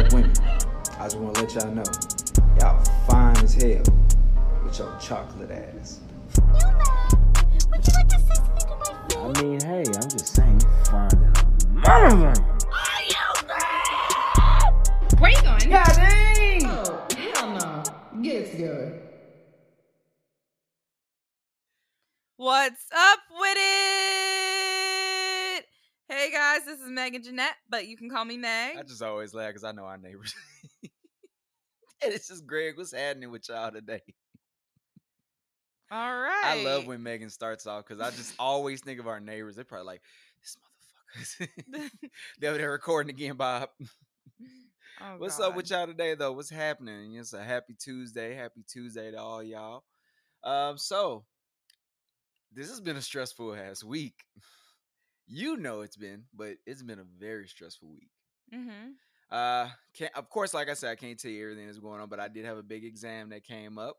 black women, I just want to let y'all know, y'all fine as hell with your chocolate ass. You mad? Would you like to say something to my face? I mean, hey, I'm just saying you fine and I'm mother. Are you mad? Where you going? God dang! Oh, hell no. Get together. What's up with it? Hey guys, this is Megan Jeanette, but you can call me Meg. I just always laugh because I know our neighbors. And it's just Greg. What's happening with y'all today? All right. I love when Megan starts off because I just always think of our neighbors. They're probably like, this motherfucker. They're over there recording again, Bob. Oh, what's God. Up with y'all today, though? What's happening? It's a happy Tuesday. Happy Tuesday to all y'all. This has been a stressful ass week. You know it's been, but it's been a very stressful week. Mm-hmm. Of course, like I said, I can't tell you everything that's going on, but I did have a big exam that came up.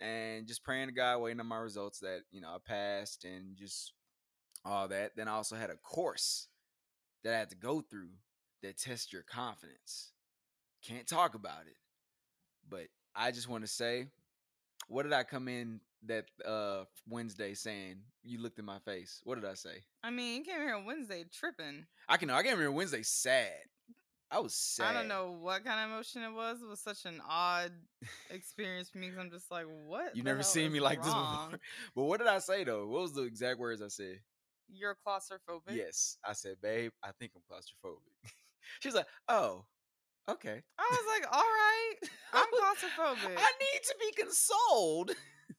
And just praying to God, waiting on my results that, you know, I passed and just all that. Then I also had a course that I had to go through that tests your confidence. Can't talk about it. But I just want to say, what did I come in that Wednesday saying? You looked in my face. What did I say? I mean, you came here on Wednesday tripping. I came here Wednesday sad. I was sad. I don't know what kind of emotion it was. It was such an odd experience for me because I'm just like, what? You never seen me like this before. But what did I say, though? What was the exact words I said? You're claustrophobic? Yes. I said, babe, I think I'm claustrophobic. She was like, oh, okay. I was like, all right, I'm claustrophobic. I need to be consoled.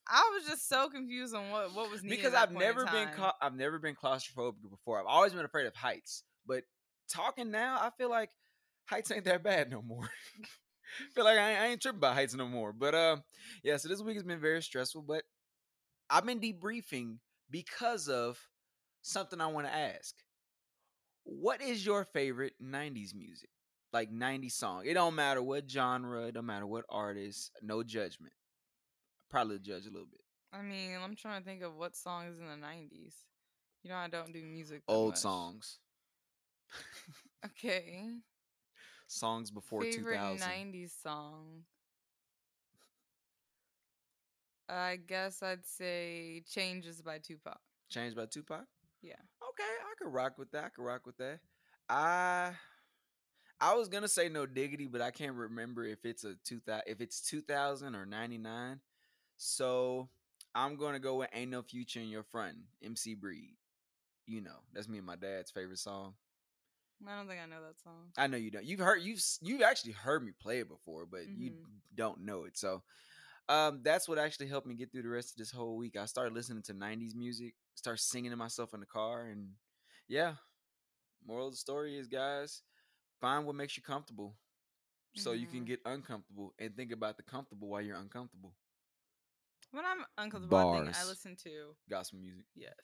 I was just so confused on what was needed. Because I've never been claustrophobic before. I've always been afraid of heights. But talking now, I feel like heights ain't that bad no more. Feel like I ain't tripping about heights no more. But yeah, so this week has been very stressful, but I've been debriefing because of something I want to ask. What is your favorite 90s music? Like 90s song. It don't matter what genre, it don't matter what artist, no judgment. Probably judge a little bit. I mean, I'm trying to think of what songs in the 90s. You know, I don't do music that old much. Songs. Okay. Songs before favorite 2000. 90s song. I guess I'd say Changes by Tupac. Changes by Tupac? Yeah. Okay, I could rock with that. I was going to say No Diggity, but I can't remember if it's 2000 or 99. So, I'm going to go with Ain't No Future in Your Front, MC Breed. You know, that's me and my dad's favorite song. I don't think I know that song. I know you don't. You've actually heard me play it before, but you don't know it. So that's what actually helped me get through the rest of this whole week. I started listening to 90s music, started singing to myself in the car. And yeah, moral of the story is, guys, find what makes you comfortable so you can get uncomfortable and think about the comfortable while you're uncomfortable. When I'm uncomfortable, I listen to gospel music. Yes.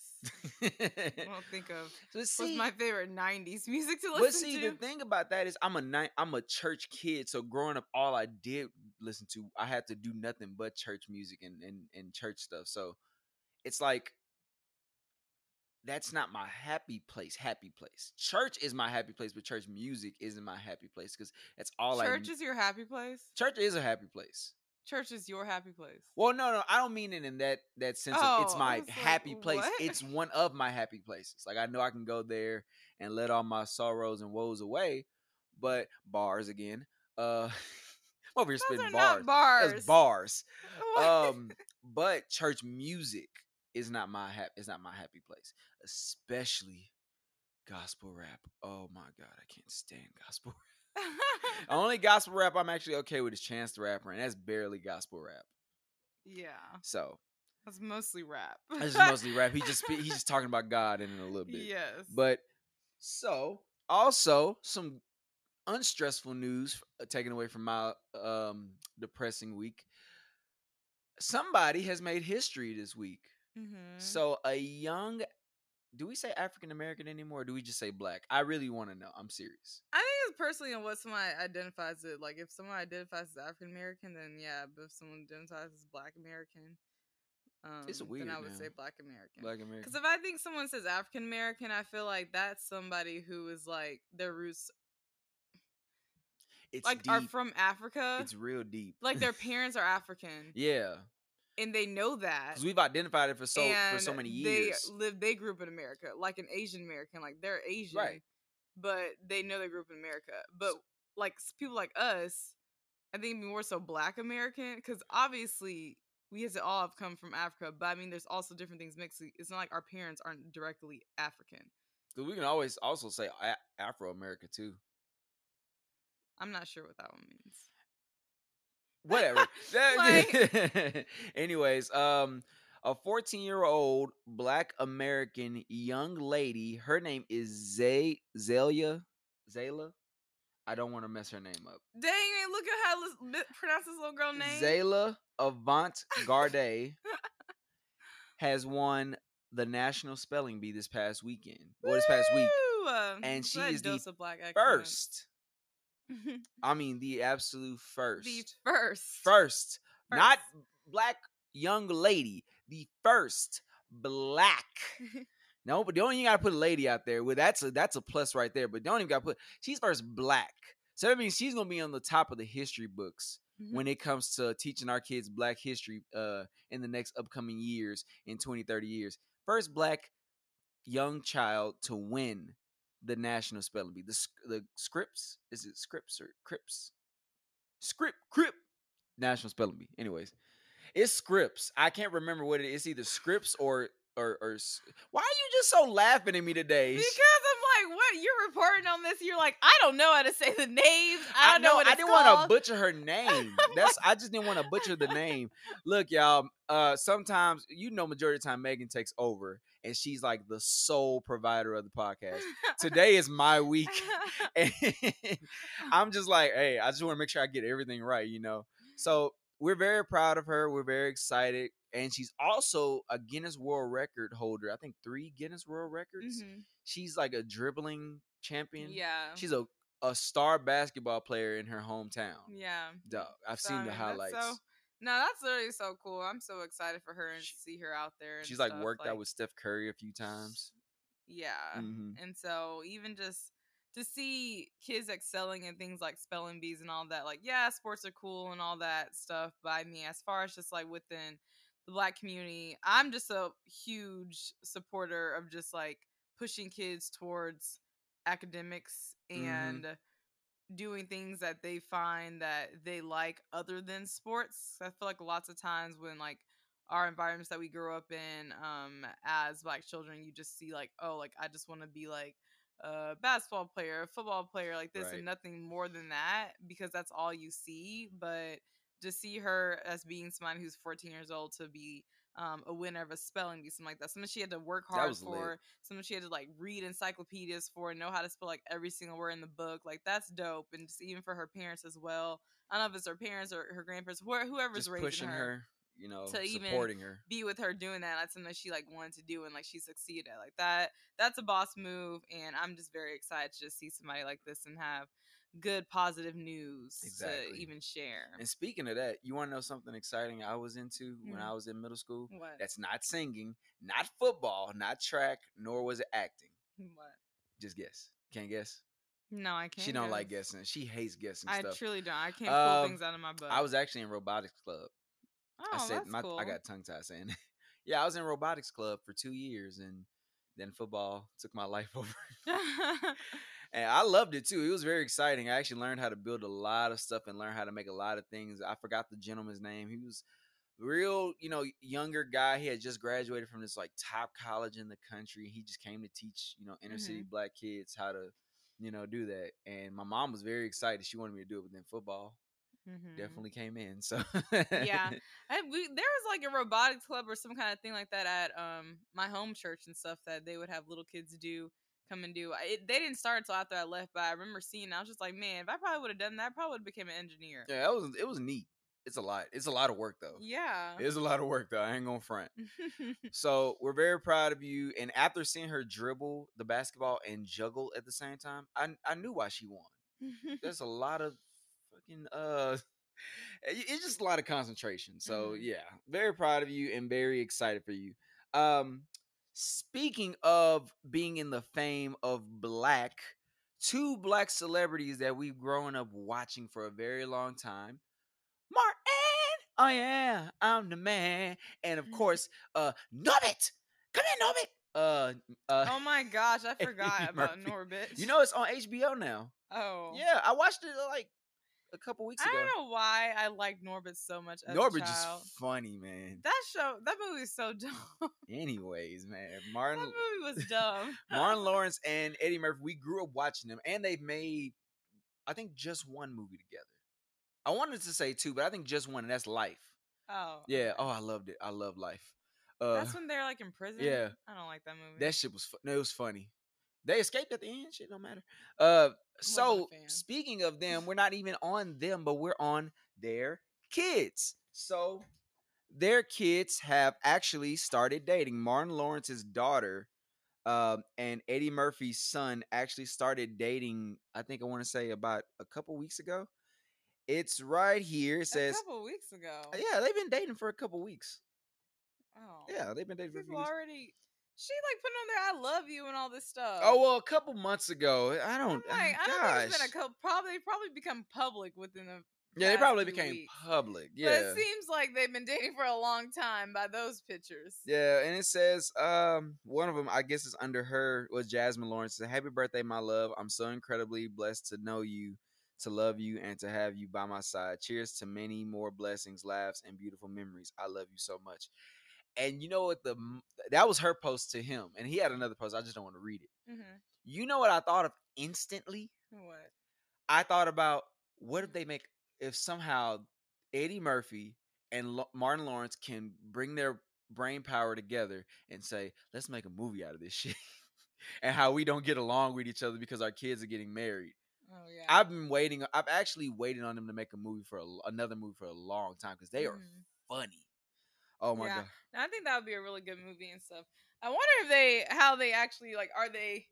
I don't think of what's my favorite 90s music to listen to. The thing about that is I'm a church kid, so growing up, all I did listen to, I had to do nothing but church music and church stuff. So it's like, that's not my happy place. Church is my happy place, but church music isn't my happy place because that's all Church is your happy place? Church is a happy place. Church is your happy place. Well, no, I don't mean it in that sense of it's my happy place. What? It's one of my happy places. Like, I know I can go there and let all my sorrows and woes away, but bars again. I'm over here spitting bars. Not bars. That's bars. But church music is not my happy place, especially gospel rap. Oh my God, I can't stand gospel rap. The only gospel rap I'm actually okay with is Chance the Rapper, and that's barely gospel rap. Yeah. So that's mostly rap. That's mostly rap. He's just talking about God in it a little bit. Yes. But so also some unstressful news taken away from my depressing week. Somebody has made history this week. Mm-hmm. So a young. Do we say African American anymore? Or do we just say black? I really want to know. I'm serious. I think it's personally on what someone identifies it. Like, if someone identifies as African American, then yeah. But if someone identifies as Black American, it's weird. Then I would say Black American. Black American. Because if I think someone says African American, I feel like that's somebody who is like their roots. It's like deep. Are from Africa. It's real deep. Like their parents are African. Yeah. And they know that because we've identified it for so many years. They grew up in America, like an Asian American, like they're Asian, right? But they know they grew up in America. But like people like us, I think more so Black American, because obviously we as all have come from Africa. But I mean, there's also different things mixed. It's not like our parents aren't directly African. So we can always also say Afro America too. I'm not sure what that one means. Whatever. Like, anyways, a 14-year-old Black American young lady. Her name is Zaila. I don't want to mess her name up. Dang it! Look at how to pronounce this little girl name. Zaila Avant-garde has won the National Spelling Bee this past weekend. Well, this past week, and she is the first. I mean, the absolute first. The first. Not Black young lady. The first Black. No, but don't even got to put a lady out there. Well, that's a plus right there. But don't even got to put. She's first Black. So that means she's gonna be on the top of the history books when it comes to teaching our kids Black history in the next upcoming years, in 20, 30 years. First Black young child to win the National Spelling Bee. The Scripps? Is it Scripps or Crips? Crip. National Spelling Bee. Anyways, it's Scripps. I can't remember what it is. It's either Scripps or. Why are you just so laughing at me today? Because I'm like, what? You're reporting on this. You're like, I don't know how to say the names. I don't know what it's called. I didn't want to butcher her name. I just didn't want to butcher the name. Look, y'all. Sometimes, majority of the time, Megan takes over. And she's like the sole provider of the podcast. Today is my week. And I'm just like, hey, I just want to make sure I get everything right, So we're very proud of her. We're very excited. And she's also a Guinness World Record holder. I think 3 Guinness World Records. Mm-hmm. She's like a dribbling champion. Yeah. She's a star basketball player in her hometown. Yeah. Duh, I've seen the highlights. No, that's literally so cool. I'm so excited for her and to see her out there. She's like worked out with Steph Curry a few times. Yeah. Mm-hmm. And so even just to see kids excelling in things like spelling bees and all that, like, yeah, sports are cool and all that stuff. But I mean, as far as just like within the Black community, I'm just a huge supporter of just like pushing kids towards academics and doing things that they find that they like other than sports. I feel like lots of times when like our environments that we grew up in as Black children, you just see like, oh, like I just want to be like a basketball player, a football player, like this, right, and nothing more than that, because that's all you see. But to see her as being somebody who's 14 years old to be a winner of a spelling bee, something like that. Something she had to work hard for. Lit. Something she had to like read encyclopedias for and know how to spell like every single word in the book. Like that's dope. And just even for her parents as well. I don't know if it's her parents or her grandparents, whoever's just raising her, pushing her, to supporting her, be with her doing that. That's something that she like wanted to do and like she succeeded at. Like that's a boss move. And I'm just very excited to just see somebody like this and have good positive news to even share. And speaking of that, you want to know something exciting I was into when I was in middle school? What? That's not singing, not football, not track, nor was it acting. What? Just guess. Can't guess? No, I can't. She don't like guessing. She hates guessing stuff. I truly don't. I can't pull things out of my butt. I was actually in robotics club. Oh, cool. I got tongue tied saying that. Yeah, I was in robotics club for 2 years, and then football took my life over. And I loved it, too. It was very exciting. I actually learned how to build a lot of stuff and learn how to make a lot of things. I forgot the gentleman's name. He was real, younger guy. He had just graduated from this, like, top college in the country. He just came to teach, inner-city Black kids how to, do that. And my mom was very excited. She wanted me to do it, but then football definitely came in. So yeah. There was, like, a robotics club or some kind of thing like that at my home church and stuff that they would have little kids do. Come and do it. They didn't start until after I left, but I remember seeing. I was just like, man, if I probably would have done that, I probably would have became an engineer. Yeah, it was neat. It's a lot of work though. Yeah, it's a lot of work though. I ain't gonna front. So we're very proud of you. And after seeing her dribble the basketball and juggle at the same time, I knew why she won. There's a lot of fucking it's just a lot of concentration. So yeah, very proud of you and very excited for you. Speaking of being in the fame of Black, two black celebrities that we've grown up watching for a very long time. Martin, oh yeah, I'm the man. And of course, Norbit. Come here, Norbit. Oh my gosh, I forgot about Norbit. You know, it's on HBO now. Oh. Yeah, I watched it like a couple weeks ago. I don't know why I liked Norbit so much as Norbit a child. Just funny, man. That movie is so dumb. Anyways, man, that movie was dumb. Martin Lawrence and Eddie Murphy, we grew up watching them, and they've made, I think, just one movie together. I wanted to say two, but I think just one, and that's Life. Oh. Yeah. Okay. Oh, I loved it. I love Life. That's when they're like in prison. Yeah. I don't like that movie. That shit was no, it was funny. They escaped at the end. Shit don't matter. So speaking of them, we're not even on them, but we're on their kids. So their kids have actually started dating. Martin Lawrence's daughter and Eddie Murphy's son actually started dating, I think I want to say about a couple weeks ago. It's right here. It says a couple weeks ago. Yeah, they've been dating for a couple weeks. Oh. Yeah, they've been dating for a few weeks. She like putting on there, I love you and all this stuff. Oh, well, a couple months ago. I don't think it's been a couple. Probably become public within the. Yeah, they probably became public. Yeah. But it seems like they've been dating for a long time by those pictures. Yeah, and it says one of them, I guess it's under her, was Jasmine Lawrence. Said, happy birthday, my love. I'm so incredibly blessed to know you, to love you, and to have you by my side. Cheers to many more blessings, laughs, and beautiful memories. I love you so much. And you know what? That was her post to him. And he had another post. I just don't want to read it. Mm-hmm. You know what I thought of instantly? What? I thought about, what if they make, if somehow Eddie Murphy and Martin Lawrence can bring their brain power together and say, let's make a movie out of this shit. And how we don't get along with each other because our kids are getting married. Oh, yeah. I've actually waited on them to make a movie for another movie for a long time because they are funny. Oh my god! Now, I think that would be a really good movie and stuff. I wonder if how they actually like, are they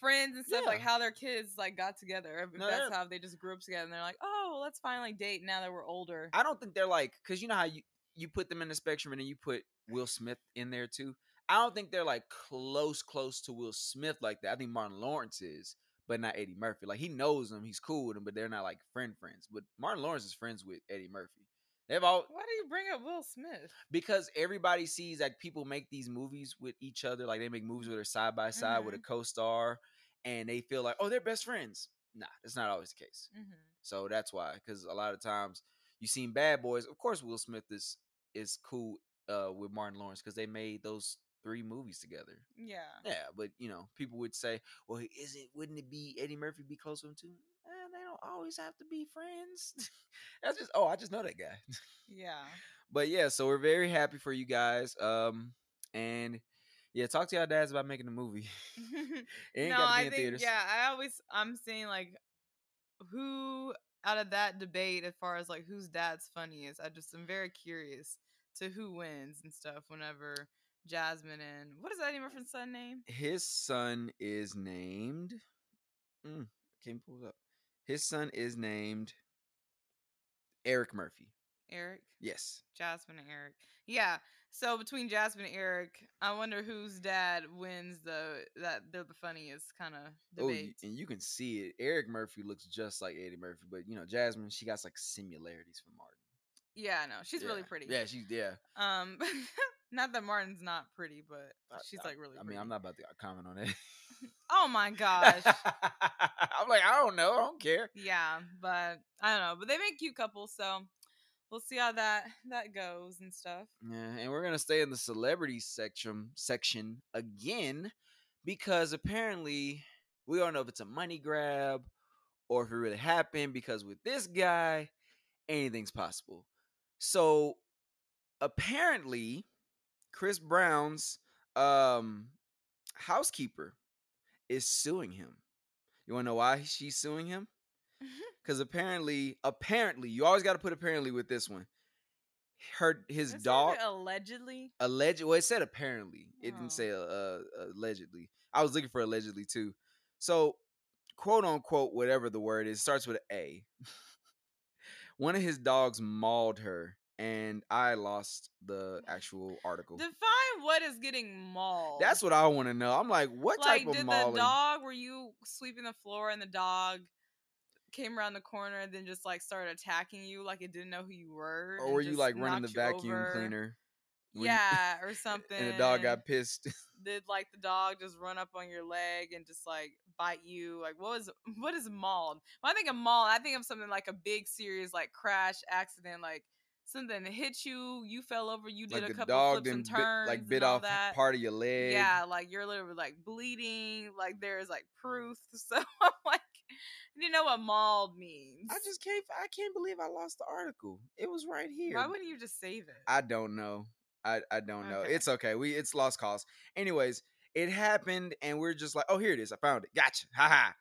friends and stuff, like how their kids like got together. That's how they just grew up together and they're like, oh, well, let's finally date now that we're older. I don't think they're like, because you know how you put them in the spectrum and then you put Will Smith in there too. I don't think they're like close to Will Smith like that. I think Martin Lawrence is, but not Eddie Murphy. Like he knows him, he's cool with him, but they're not like friends. But Martin Lawrence is friends with Eddie Murphy. Why do you bring up Will Smith? Because everybody sees like people make these movies with each other. Like they make movies with her side by side with a co-star and they feel like, oh, they're best friends. Nah, that's not always the case. Mm-hmm. So that's why. Because a lot of times you seen Bad Boys. Of course, Will Smith is cool with Martin Lawrence because they made those three movies together. Yeah. Yeah. But, you know, people would say, well, wouldn't it be Eddie Murphy be close with him too? They don't always have to be friends. That's just, I just know that guy. Yeah. But yeah, so we're very happy for you guys. And yeah, talk to y'all dads about making a movie. I'm seeing like who out of that debate as far as like whose dad's funniest. I just am very curious to who wins and stuff whenever Jasmine and what is Eddie Murphy's son name? His son is named can't pull it up. His son is named Eric Murphy. Eric? Yes. Jasmine and Eric. Yeah. So between Jasmine and Eric, I wonder whose dad wins they're the funniest kind of debate. Oh, and you can see it. Eric Murphy looks just like Eddie Murphy, but you know, Jasmine, she got like similarities from Martin. Yeah, I know. She's really pretty. Yeah, she's. Not that Martin's not pretty, but she's like really pretty. I mean, I'm not about to comment on it. Oh my gosh. I'm like, I don't know. I don't care. Yeah, but I don't know. But they make cute couples, so we'll see how that goes and stuff. Yeah, and we're going to stay in the celebrity section again because apparently we don't know if it's a money grab or if it really happened because with this guy, anything's possible. So apparently Chris Brown's housekeeper is suing him. You want to know why she's suing him? Because apparently, you always got to put apparently with this one. His dog allegedly. Alleged. Well, it said apparently. It didn't say allegedly. I was looking for allegedly too. So, quote unquote, whatever the word is, starts with an A. One of his dogs mauled her and I lost the actual article. Define what is getting mauled. That's what I want to know. I'm like, what type of mauling? Did the dog, were you sweeping the floor and the dog came around the corner and then just like started attacking you like it didn't know who you were? Or were you like running the vacuum cleaner? Yeah, or something. And the dog got pissed. Did like the dog just run up on your leg and just like bite you? Like what is mauled? When I think of mauled, I think of something like a big serious like crash, accident, like something that hit you. You fell over. You did like a couple flips and turns. Like bit off that. Part of your leg. Yeah, like you're literally like bleeding. Like there's like proof. So I'm like, you know what mauled means? I can't believe I lost the article. It was right here. Why wouldn't you just save it? I don't know. I don't know. Okay. It's okay. It's lost cause. Anyways, it happened and we're just like, oh, here it is. I found it. Gotcha. Ha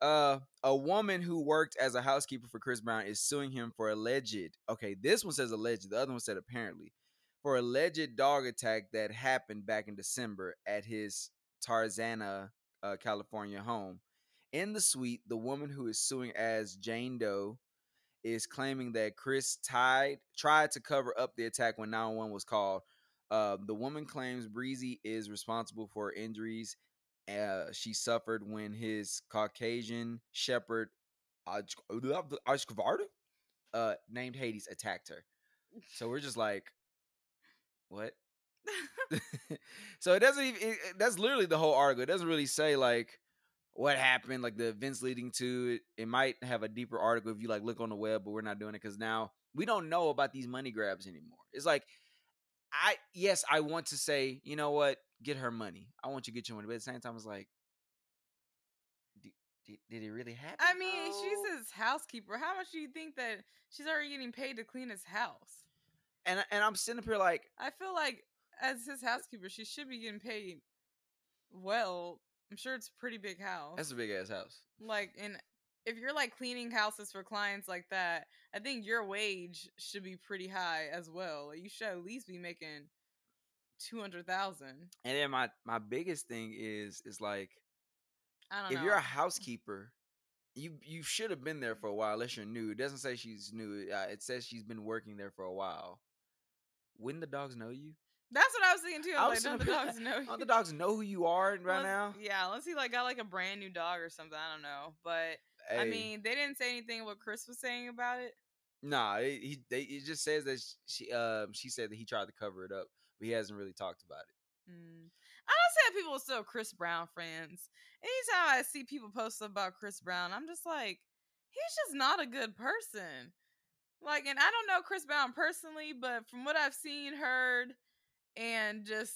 ha. A woman who worked as a housekeeper for Chris Brown is suing him for alleged. Okay, this one says alleged. The other one said apparently. For alleged dog attack that happened back in December at his Tarzana, California home. In the suite, the woman who is suing as Jane Doe is claiming that Chris tried to cover up the attack when 911 was called. The woman claims Breezy is responsible for injuries she suffered when his Caucasian shepherd named Hades attacked her. So we're just like, what? So it doesn't even. That's literally the whole article. It doesn't really say like what happened, like the events leading to it. It might have a deeper article if you like look on the web, but we're not doing it because now we don't know about these money grabs anymore. It's like, I want to say, you know what, get her money. I want you to get your money, but at the same time, it's like, did it really happen? I mean, she's his housekeeper. How much do you think that she's already getting paid to clean his house? And I'm sitting up here like, I feel like as his housekeeper, she should be getting paid well. I'm sure it's a pretty big house. That's a big ass house. Like, and if you're like cleaning houses for clients like that, I think your wage should be pretty high as well. Like, you should at least be making $200,000. And then my biggest thing is like, I don't know. If you're a housekeeper, you should have been there for a while unless you're new. It doesn't say she's new. It says she's been working there for a while. Wouldn't the dogs know you? That's what I was thinking too. I was like, don't the dogs know who you are right now? Yeah, unless he like got like a brand new dog or something. I don't know, but hey. I mean, they didn't say anything what Chris was saying about it. Nah, it just says that she said that he tried to cover it up, but he hasn't really talked about it. I don't say that people are still Chris Brown fans. Anytime I see people post about Chris Brown, I'm just like, he's just not a good person. Like, and I don't know Chris Brown personally, but from what I've seen, heard. And just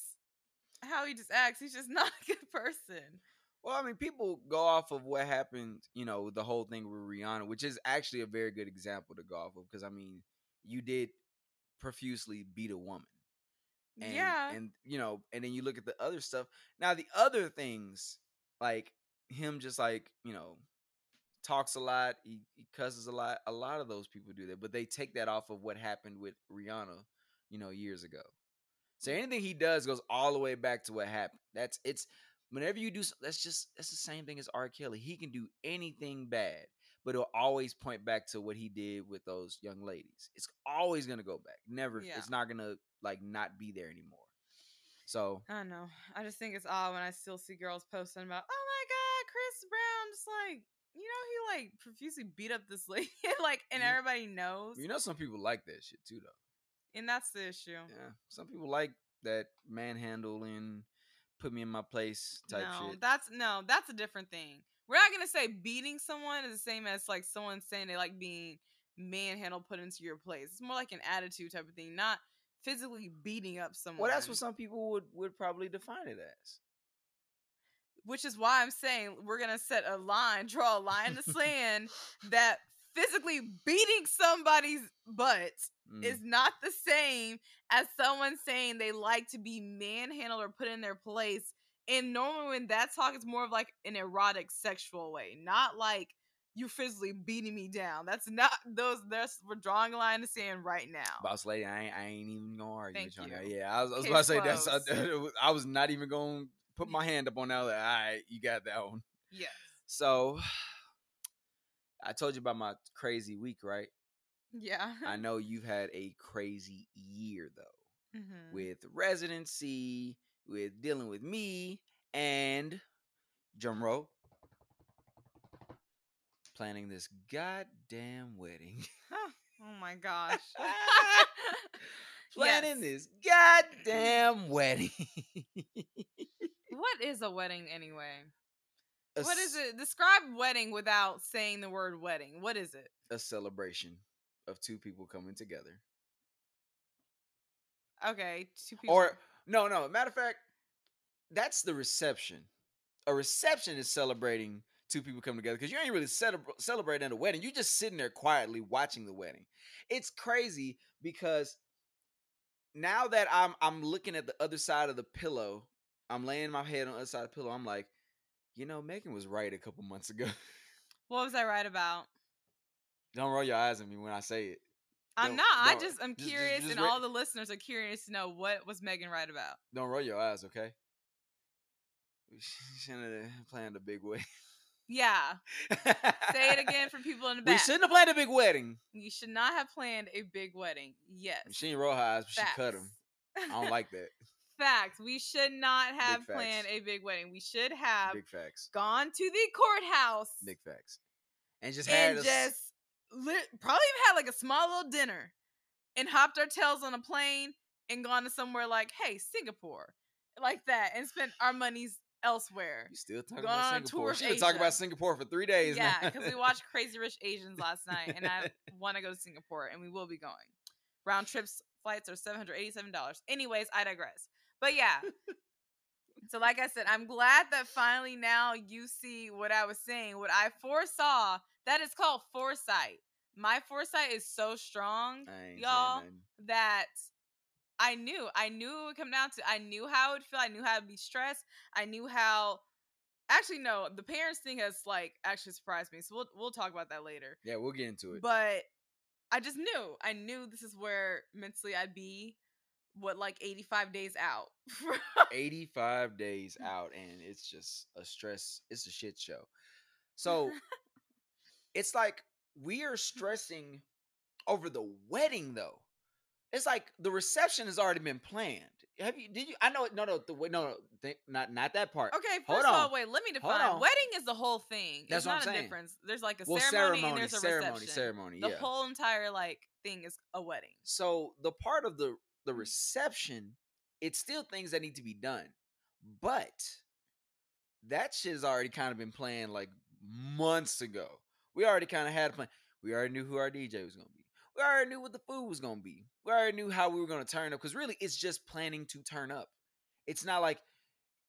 how he just acts, he's just not a good person. Well, I mean, people go off of what happened, you know, the whole thing with Rihanna, which is actually a very good example to go off of. Because, I mean, you did profusely beat a woman. And, yeah. And, you know, and then you look at the other stuff. Now, the other things, like him just like, you know, talks a lot. He cusses a lot. A lot of those people do that. But they take that off of what happened with Rihanna, you know, years ago. So anything he does goes all the way back to what happened. Whenever you do, that's the same thing as R. Kelly. He can do anything bad, but it'll always point back to what he did with those young ladies. It's always going to go back. Never, yeah. It's not going to like not be there anymore. So I don't know. I just think it's odd when I still see girls posting about, oh my God, Chris Brown, just like, you know, he like profusely beat up this lady, like, and everybody knows. You know, some people like that shit too, though. And that's the issue. Yeah. Some people like that manhandling, put me in my place type shit. That's a different thing. We're not going to say beating someone is the same as like someone saying they like being manhandled, put into your place. It's more like an attitude type of thing, not physically beating up someone. Well, that's what some people would probably define it as. Which is why I'm saying we're going to draw a line in the sand that physically beating somebody's butt is not the same as someone saying they like to be manhandled or put in their place. And normally when that talk is more of like an erotic sexual way, not like you physically beating me down. That's not those. We're drawing a line in the sand right now. Boss lady, I ain't even gonna argue with you. Yeah, I was about to say that's. I was not even gonna put my hand up on that. Like, all right, you got that one. Yes. So. I told you about my crazy week, right? Yeah. I know you've had a crazy year, though, with residency, with dealing with me, and drum roll, planning this goddamn wedding. Oh, my gosh. Planning this goddamn wedding. What is a wedding anyway? What is it? Describe wedding without saying the word wedding. What is it? A celebration of two people coming together. Okay, two people. Or no. Matter of fact, that's the reception. A reception is celebrating two people coming together because you ain't really celebrating a wedding. You're just sitting there quietly watching the wedding. It's crazy because now that I'm looking at the other side of the pillow, I'm laying my head on the other side of the pillow. I'm like, you know, Megan was right a couple months ago. What was I right about? Don't roll your eyes at me when I say it. I'm not. I'm curious, just and all the listeners are curious to know what was Megan right about. Don't roll your eyes, okay? We shouldn't have planned a big wedding. Yeah. Say it again for people in the back. We shouldn't have planned a big wedding. You should not have planned a big wedding. Yes. She didn't roll her eyes, but facts. She cut them. I don't like that. Facts. We should not have planned a big wedding. We should have gone to the courthouse. Big facts. And just had probably even had like a small little dinner and hopped our tails on a plane and gone to somewhere like, hey, Singapore, like that, and spent our monies elsewhere. You still talking about Singapore? She was talking about Singapore for 3 days. Yeah, because we watched Crazy Rich Asians last night, and I want to go to Singapore, and we will be going. Round trips flights are $787. Anyways, I digress. But yeah, so like I said, I'm glad that finally now you see what I was saying, what I foresaw. That is called foresight. My foresight is so strong, y'all, that I knew it would come down to, I knew how it would feel. I knew how to be stressed. I knew how, actually, no, the parents thing has like actually surprised me. So we'll talk about that later. Yeah, we'll get into it. But I just knew, this is where mentally I'd be. What, like 85 days out? 85 days out, and it's just a stress. It's a shit show. So it's like we are stressing over the wedding, though. It's like the reception has already been planned. Have you? Did you? I know. Not that part. Okay, first of all, wait. Let me define. Wedding is the whole thing. That's what I'm saying. There's not a difference. There's like a ceremony and there's a reception. The whole entire like thing is a wedding. So the part of the reception, it's still things that need to be done, but that shit has already kind of been planned like months ago. We already kind of had a plan. We already knew who our DJ was going to be. We already knew what the food was going to be. We already knew how we were going to turn up, because really it's just planning to turn up. It's not like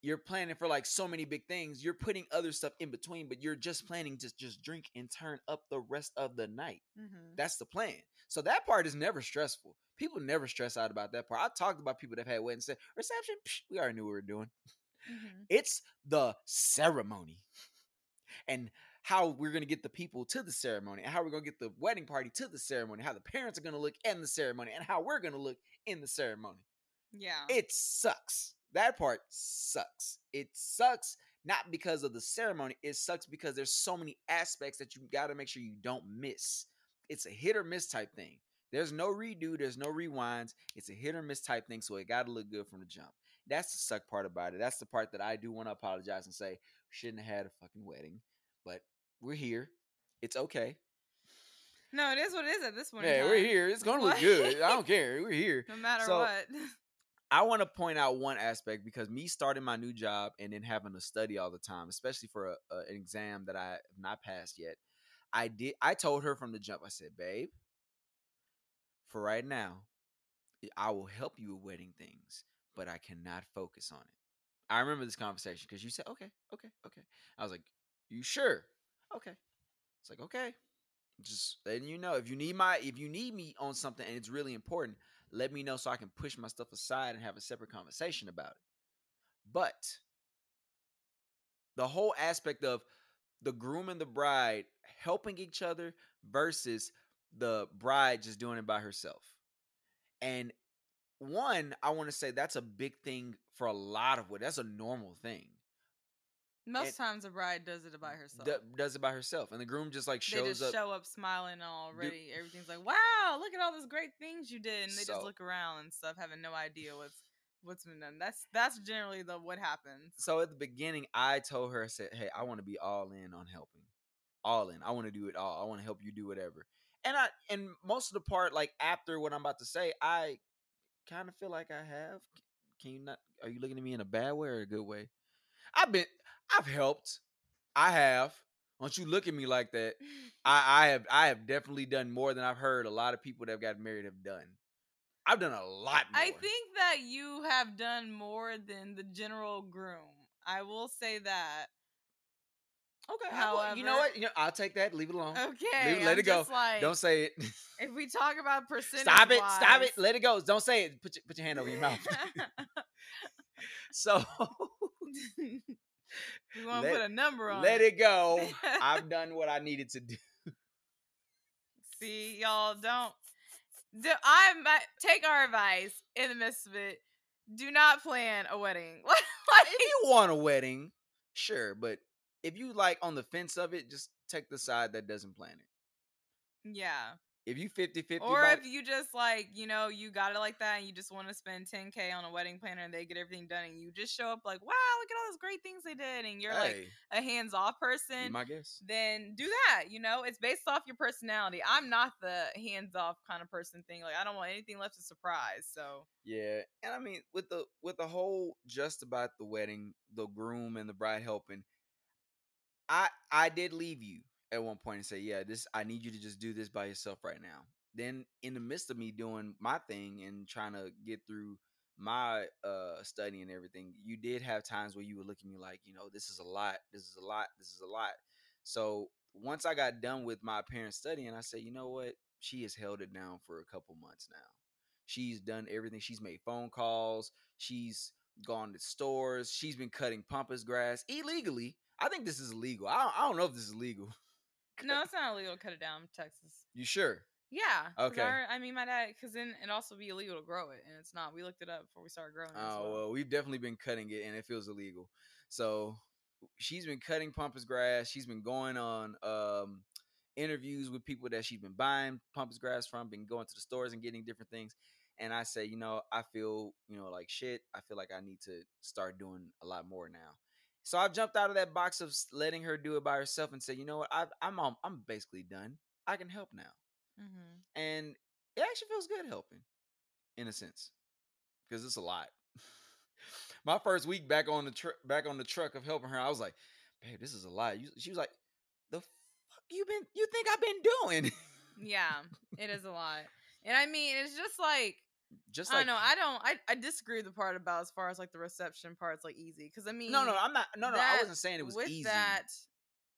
you're planning for like so many big things. You're putting other stuff in between, but you're just planning to just drink and turn up the rest of the night. That's the plan. So that part is never stressful. People never stress out about that part. I talked about people that have had weddings and said, reception, we already knew what we were doing. It's the ceremony and how we're going to get the people to the ceremony, and how we're going to get the wedding party to the ceremony, how the parents are going to look in the ceremony, and how we're going to look in the ceremony. Yeah. It sucks. That part sucks. It sucks not because of the ceremony. It sucks because there's so many aspects that you got to make sure you don't miss. It's a hit or miss type thing. There's no redo. There's no rewinds. It's a hit or miss type thing, so it got to look good from the jump. That's the suck part about it. That's the part that I do want to apologize and say, shouldn't have had a fucking wedding, but we're here. It's okay. No, it is what it is at this point. Yeah, we're here. It's going to look good. I don't care. We're here. No matter what. I want to point out one aspect, because me starting my new job and then having to study all the time, especially for an exam that I have not passed yet, I told her from the jump, I said, babe, for right now, I will help you with wedding things, but I cannot focus on it. I remember this conversation because you said, okay. I was like, you sure? Okay. It's like, okay. Just letting you know, if you need me on something and it's really important, let me know so I can push my stuff aside and have a separate conversation about it. But the whole aspect of the groom and the bride helping each other versus the bride just doing it by herself. And one, I want to say that's a big thing for a lot of women. That's a normal thing. Most times a bride does it by herself. Does it by herself. And the groom just like shows up. They just show up smiling already. Everything's like, wow, look at all those great things you did. And they just look around and stuff, having no idea what's been done. That's generally what happens. So at the beginning, I told her, I said, hey, I want to be all in on helping. All in. I want to do it all. I want to help you do whatever. And most of the part, like after what I'm about to say, I kind of feel like I have. Can you not? Are you looking at me in a bad way or a good way? I've helped. I have. Don't you look at me like that. I have definitely done more than I've heard a lot of people that have gotten married have done. I've done a lot more. I think that you have done more than the general groom. I will say that. Okay. However, you know what? I'll take that. Leave it alone. Okay. Let it go. Like, don't say it. If we talk about percentage, stop it. Stop it. Let it go. Don't say it. Put your hand over your mouth. So. You want to put a number on it. Let it go. I've done what I needed to do. See, y'all take our advice in the midst of it. Do not plan a wedding. If you want a wedding, sure, but if you like on the fence of it, just take the side that doesn't plan it. Yeah. If you 50-50. Or if you just like, you got it like that and you just want to spend $10K on a wedding planner and they get everything done and you just show up like, wow, look at all those great things they did. And you're like a hands-off person. My guess. Then do that. It's based off your personality. I'm not the hands-off kind of person thing. Like, I don't want anything left to surprise. So. Yeah. And I mean, with the whole just about the wedding, the groom and the bride helping, I did leave you at one point and say, yeah, I need you to just do this by yourself right now. Then in the midst of me doing my thing and trying to get through my study and everything, you did have times where you would look at me like, this is a lot. This is a lot. This is a lot. So once I got done with my parents studying, I said, you know what? She has held it down for a couple months now. She's done everything. She's made phone calls. She's gone to stores. She's been cutting pampas grass illegally. I think this is illegal. I don't know if this is legal. No, it's not illegal to cut it down in Texas. You sure? Yeah. Okay. I mean, my dad, because then it'd also be illegal to grow it, and it's not. We looked it up before we started growing it. Well, we've definitely been cutting it, and it feels illegal. So she's been cutting pampas grass. She's been going on interviews with people that she's been buying pampas grass from, been going to the stores and getting different things. And I say, I feel, like shit. I feel like I need to start doing a lot more now. So I've jumped out of that box of letting her do it by herself and said, you know what? I'm basically done. I can help now. Mm-hmm. And it actually feels good helping in a sense because it's a lot. My first week back on the truck of helping her, I was like, babe, this is a lot. She was like, the fuck you think I've been doing? Yeah, it is a lot. And I mean, it's just like. Just like, I know I disagree with the part about as far as like the reception part's like easy because I mean no I wasn't saying it was with easy. That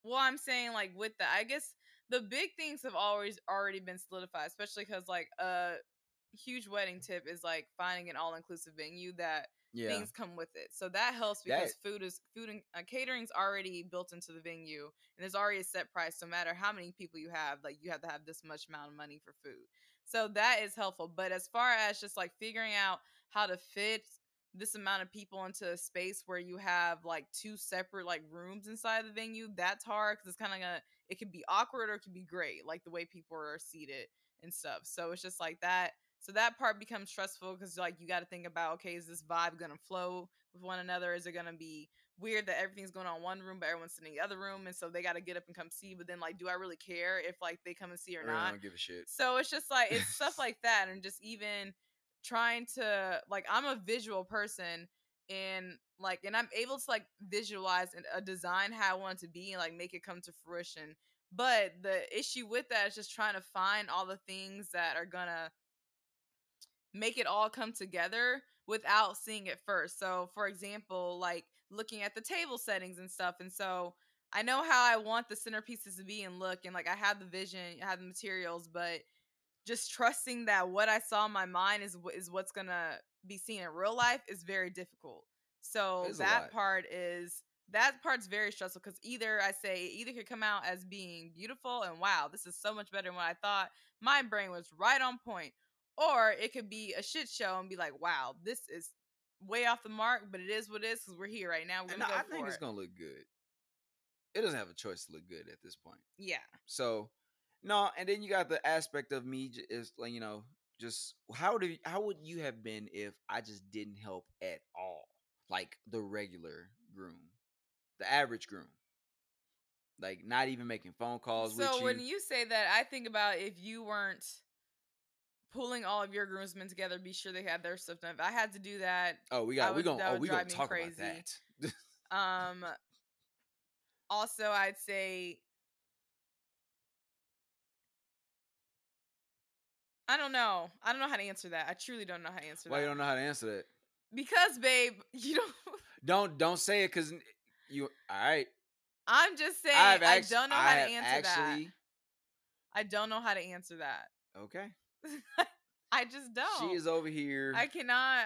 well I'm saying like with that I guess the big things have already been solidified, especially because like a huge wedding tip is like finding an all-inclusive venue that things come with it, so that helps because food and catering's already built into the venue and there's already a set price. No matter how many people you have, like you have to have this much amount of money for food. So that is helpful. But as far as just like figuring out how to fit this amount of people into a space where you have like two separate like rooms inside the venue, that's hard because it's kind of it could be awkward or it could be great, like the way people are seated and stuff. So it's just like that. So that part becomes stressful because like you got to think about, okay, is this vibe going to flow with one another? Is it going to be weird that everything's going on in one room but everyone's sitting in the other room, and so they got to get up and come see, but then like do I really care if like they come and see or not? I don't give a shit. So it's just like it's stuff like that, and just even trying to like I'm a visual person and I'm able to like visualize a design how I want it to be and like make it come to fruition, but the issue with that is just trying to find all the things that are gonna make it all come together without seeing it first. So for example, like looking at the table settings and stuff. And so I know how I want the centerpieces to be and look, and like I have the vision, I have the materials, but just trusting that what I saw in my mind is what's going to be seen in real life is very difficult. So that part's very stressful because either could come out as being beautiful and wow, this is so much better than what I thought. My brain was right on point. Or it could be a shit show and be like, wow, this is way off the mark, but it is what it is because we're here right now. We're gonna go for it. I think it's going to look good. it doesn't have a choice to look good at this point. Yeah. So, no, and then you got the aspect of me is like, you know, just how would you have been if I just didn't help at all? Like the regular groom, the average groom. Like not even making phone calls with you. So when you say that, I think about if you weren't pulling all of your groomsmen together, be sure they had their stuff done. If I had to do that, we gonna talk about that. Also, I'd say, I don't know. I don't know how to answer that. I truly don't know how to answer that. Why you don't know how to answer that? Because, babe, you don't. Don't say it, cause you. All right. I'm just saying I don't know how to answer that. Okay. I just don't. She is over here. I cannot.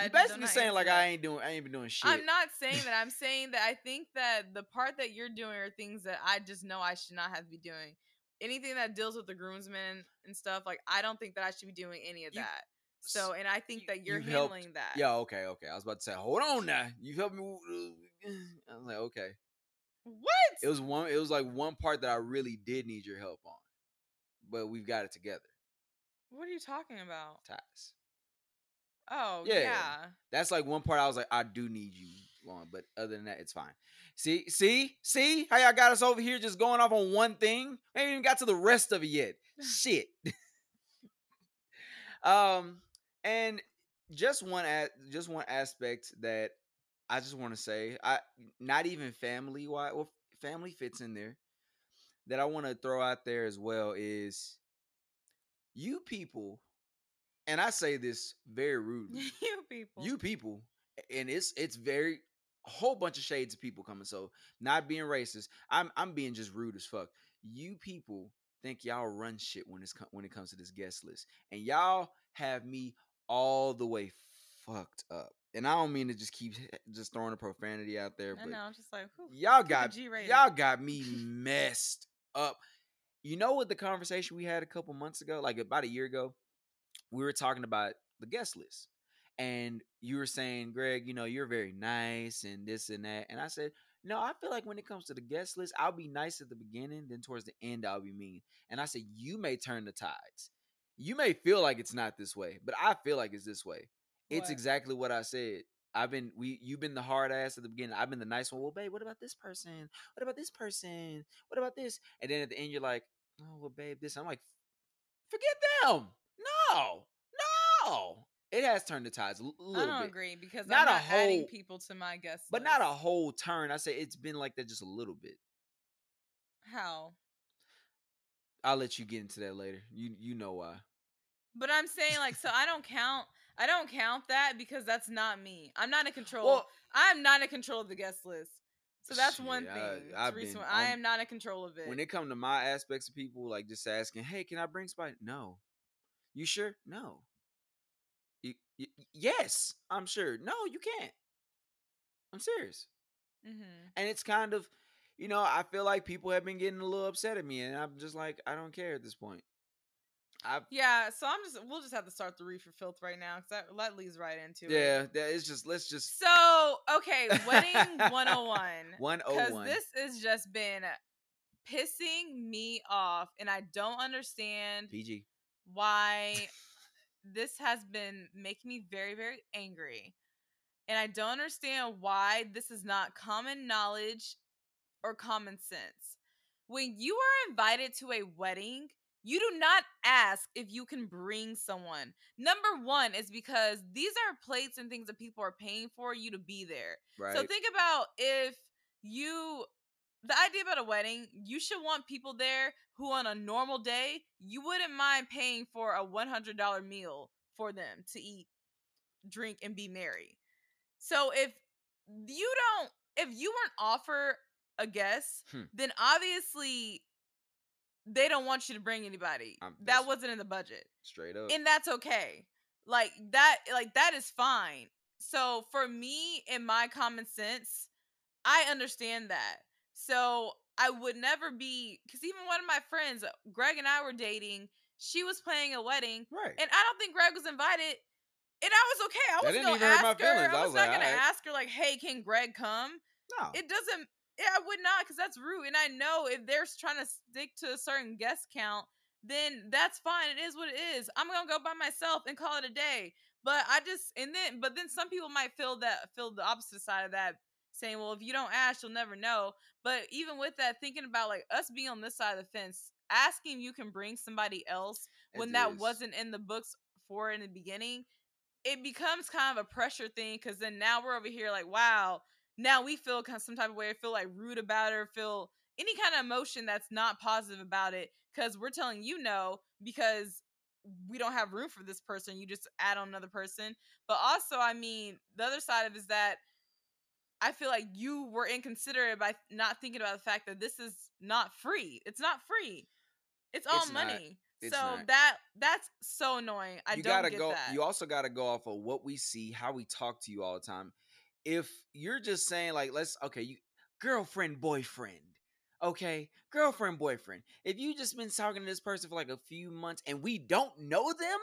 You're basically saying like I ain't been doing shit. I'm not saying that. I'm saying that I think that the part that you're doing are things that I just know I should not have to be doing. Anything that deals with the groomsmen and stuff, like I don't think that I should be doing any of that. So, and I think that you're handling that. Yeah. Okay. I was about to say, hold on now. You helped me. I was like, okay. What? It was like one part that I really did need your help on, but we've got it together. What are you talking about? Ties. Oh, yeah. That's like one part I was like, I do need you on, but other than that, it's fine. See how y'all got us over here just going off on one thing? I ain't even got to the rest of it yet. Shit. And just one aspect that I just want to say, not even family-wise, well, family fits in there, that I want to throw out there as well is you people, and I say this very rudely. You people, and it's very, a whole bunch of shades of people coming, so not being racist. I'm being just rude as fuck. You people think y'all run shit when it comes to this guest list, and y'all have me all the way fucked up. And I don't mean to just keep just throwing a profanity out there, but I'm just like, y'all got me messed up. You know what the conversation we had a couple months ago, like about a year ago, we were talking about the guest list, and you were saying, Greg, you know, you're very nice and this and that, and I said, no, I feel like when it comes to the guest list, I'll be nice at the beginning, then towards the end, I'll be mean. And I said, you may turn the tides. You may feel like it's not this way, but I feel like it's this way. It's exactly what I said. You've been the hard ass at the beginning. I've been the nice one. Well, babe, what about this person? What about this person? What about this? And then at the end, you're like, oh, well, babe, this. I'm like, forget them. No. It has turned the tides a little bit. I don't agree because I'm not adding people to my guest list. But not a whole turn. I say it's been like that just a little bit. How? I'll let you get into that later. You know why. But I'm saying like, so I don't count that because that's not me. I'm not in control. Well, I'm not in control of the guest list. So that's one thing. I am not in control of it. When it comes to my aspects of people, like just asking, hey, can I bring somebody? No. You sure? No. Yes, I'm sure. No, you can't. I'm serious. Mm-hmm. And it's kind of, you know, I feel like people have been getting a little upset at me, and I'm just like, I don't care at this point. So we'll just have to start the reef for filth right now, because that leads right into it. Yeah, it's just, let's just. So, okay, wedding 101. 101. Because this has just been pissing me off, and I don't understand PG why this has been making me very, very angry. And I don't understand why this is not common knowledge or common sense. When you are invited to a wedding, you do not ask if you can bring someone. Number one is because these are plates and things that people are paying for you to be there. Right. So think about the idea about a wedding, you should want people there who on a normal day, you wouldn't mind paying for a $100 meal for them to eat, drink, and be merry. So if you weren't offered a guest, then obviously they don't want you to bring anybody. That wasn't in the budget. Straight up. And that's okay. Like that is fine. So for me, in my common sense, I understand that. So I would never be, because even one of my friends, Greg and I were dating. She was planning a wedding. Right. And I don't think Greg was invited. And I was okay. I wasn't going to ask her. I was not going to ask her like, hey, can Greg come? No. It doesn't. Yeah, I would not, because that's rude. And I know if they're trying to stick to a certain guest count, then that's fine. It is what it is. I'm gonna go by myself and call it a day. But I just, and then, but then some people might feel the opposite side of that, saying, well, if you don't ask, you'll never know. But even with that, thinking about like us being on this side of the fence, asking you can bring somebody else when that wasn't in the books for in the beginning, it becomes kind of a pressure thing, because then now we're over here like, wow, now we feel kind of some type of way, feel like rude about it, or feel any kind of emotion that's not positive about it, because we're telling you no because we don't have room for this person. You just add on another person. But also, I mean, the other side of it is that I feel like you were inconsiderate by not thinking about the fact that this is not free. It's not free. It's all money. So that's so annoying. I don't get that. You also got to go off of what we see, how we talk to you all the time. If you're just saying like, let's, okay, you girlfriend, boyfriend. Okay, girlfriend, boyfriend. If you just been talking to this person for like a few months and we don't know them,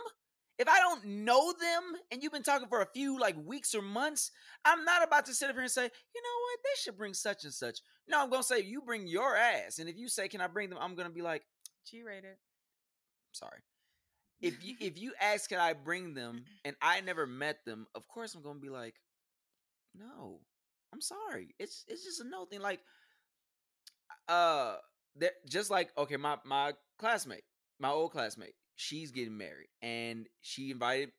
if I don't know them and you've been talking for a few like weeks or months, I'm not about to sit up here and say, you know what, they should bring such and such. No, I'm going to say, you bring your ass. And if you say, can I bring them? I'm going to be like, G-rated. Sorry. If you ask, can I bring them? And I never met them. Of course, I'm going to be like, no, I'm sorry. It's just a no thing. Like, just like, okay, my classmate, my old classmate, she's getting married, and she invited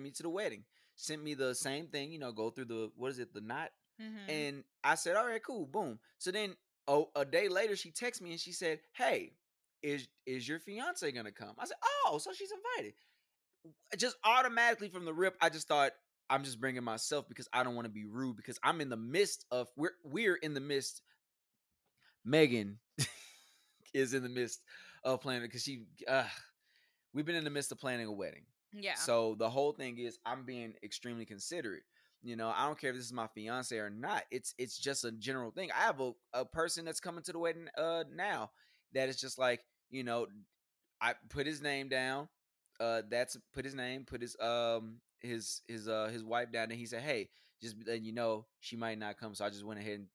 me to the wedding, sent me the same thing, you know, go through the, what is it, the knot? Mm-hmm. And I said, all right, cool, boom. So then a day later, she texted me and she said, hey, is your fiance gonna come? I said, oh, so she's invited. Just automatically from the rip, I just thought, I'm just bringing myself because I don't want to be rude, because I'm in the midst of, we're in the midst, Megan is in the midst of planning, because she, we've been in the midst of planning a wedding. Yeah. So the whole thing is I'm being extremely considerate. You know, I don't care if this is my fiance or not. It's just a general thing. I have a person that's coming to the wedding now that is just like, you know, I put his name down. His wife down, and he said, hey, just letting you know, she might not come. So I just went ahead and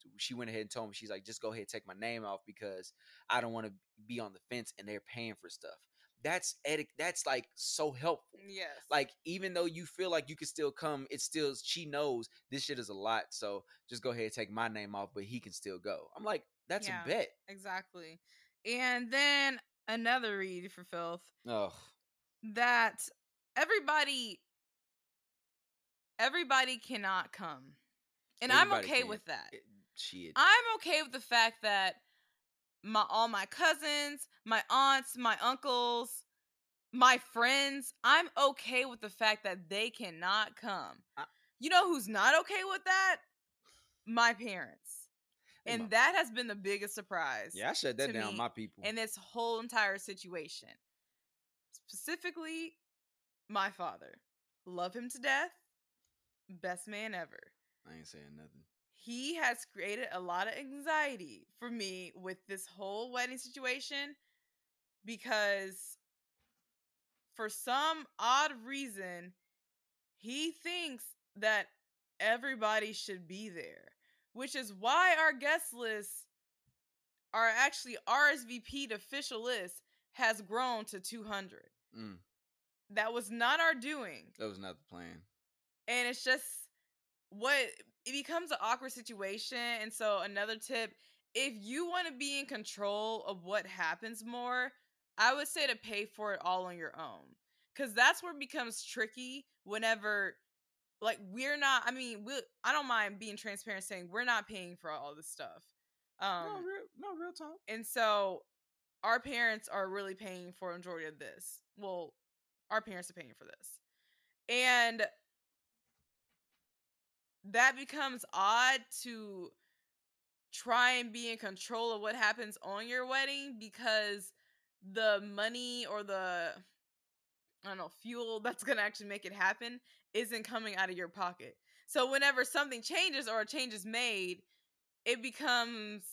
told me, she's like, just go ahead and take my name off because I don't want to be on the fence and they're paying for stuff. That's etiquette. That's like so helpful. Yes. Like, even though you feel like you could still come, it's still, she knows this shit is a lot. So just go ahead and take my name off, but he can still go. I'm like, that's a bet. Exactly. And then another read for filth. Oh. That everybody cannot come. And everybody, I'm okay with that. Shit. I'm okay with the fact that all my cousins, my aunts, my uncles, my friends, I'm okay with the fact that they cannot come. You know who's not okay with that? My parents. And that has been the biggest surprise. Yeah, I shut that down, my people. And this whole entire situation. Specifically, my father. Love him to death. Best man ever. I ain't saying nothing. He has created a lot of anxiety for me with this whole wedding situation, because for some odd reason, he thinks that everybody should be there, which is why our guest lists are actually RSVP'd official list has grown to 200. Mm. That was not our doing. That was not the plan. And it's just it becomes an awkward situation. And so another tip, if you want to be in control of what happens more, I would say to pay for it all on your own. Because that's where it becomes tricky whenever, like, we're not, I mean, I don't mind being transparent, saying we're not paying for all this stuff. No, real talk. And so our parents are really paying for a majority of this. Well, our parents are paying for this. And that becomes odd to try and be in control of what happens on your wedding, because the money or the, I don't know, fuel that's going to actually make it happen isn't coming out of your pocket. So whenever something changes or a change is made, it becomes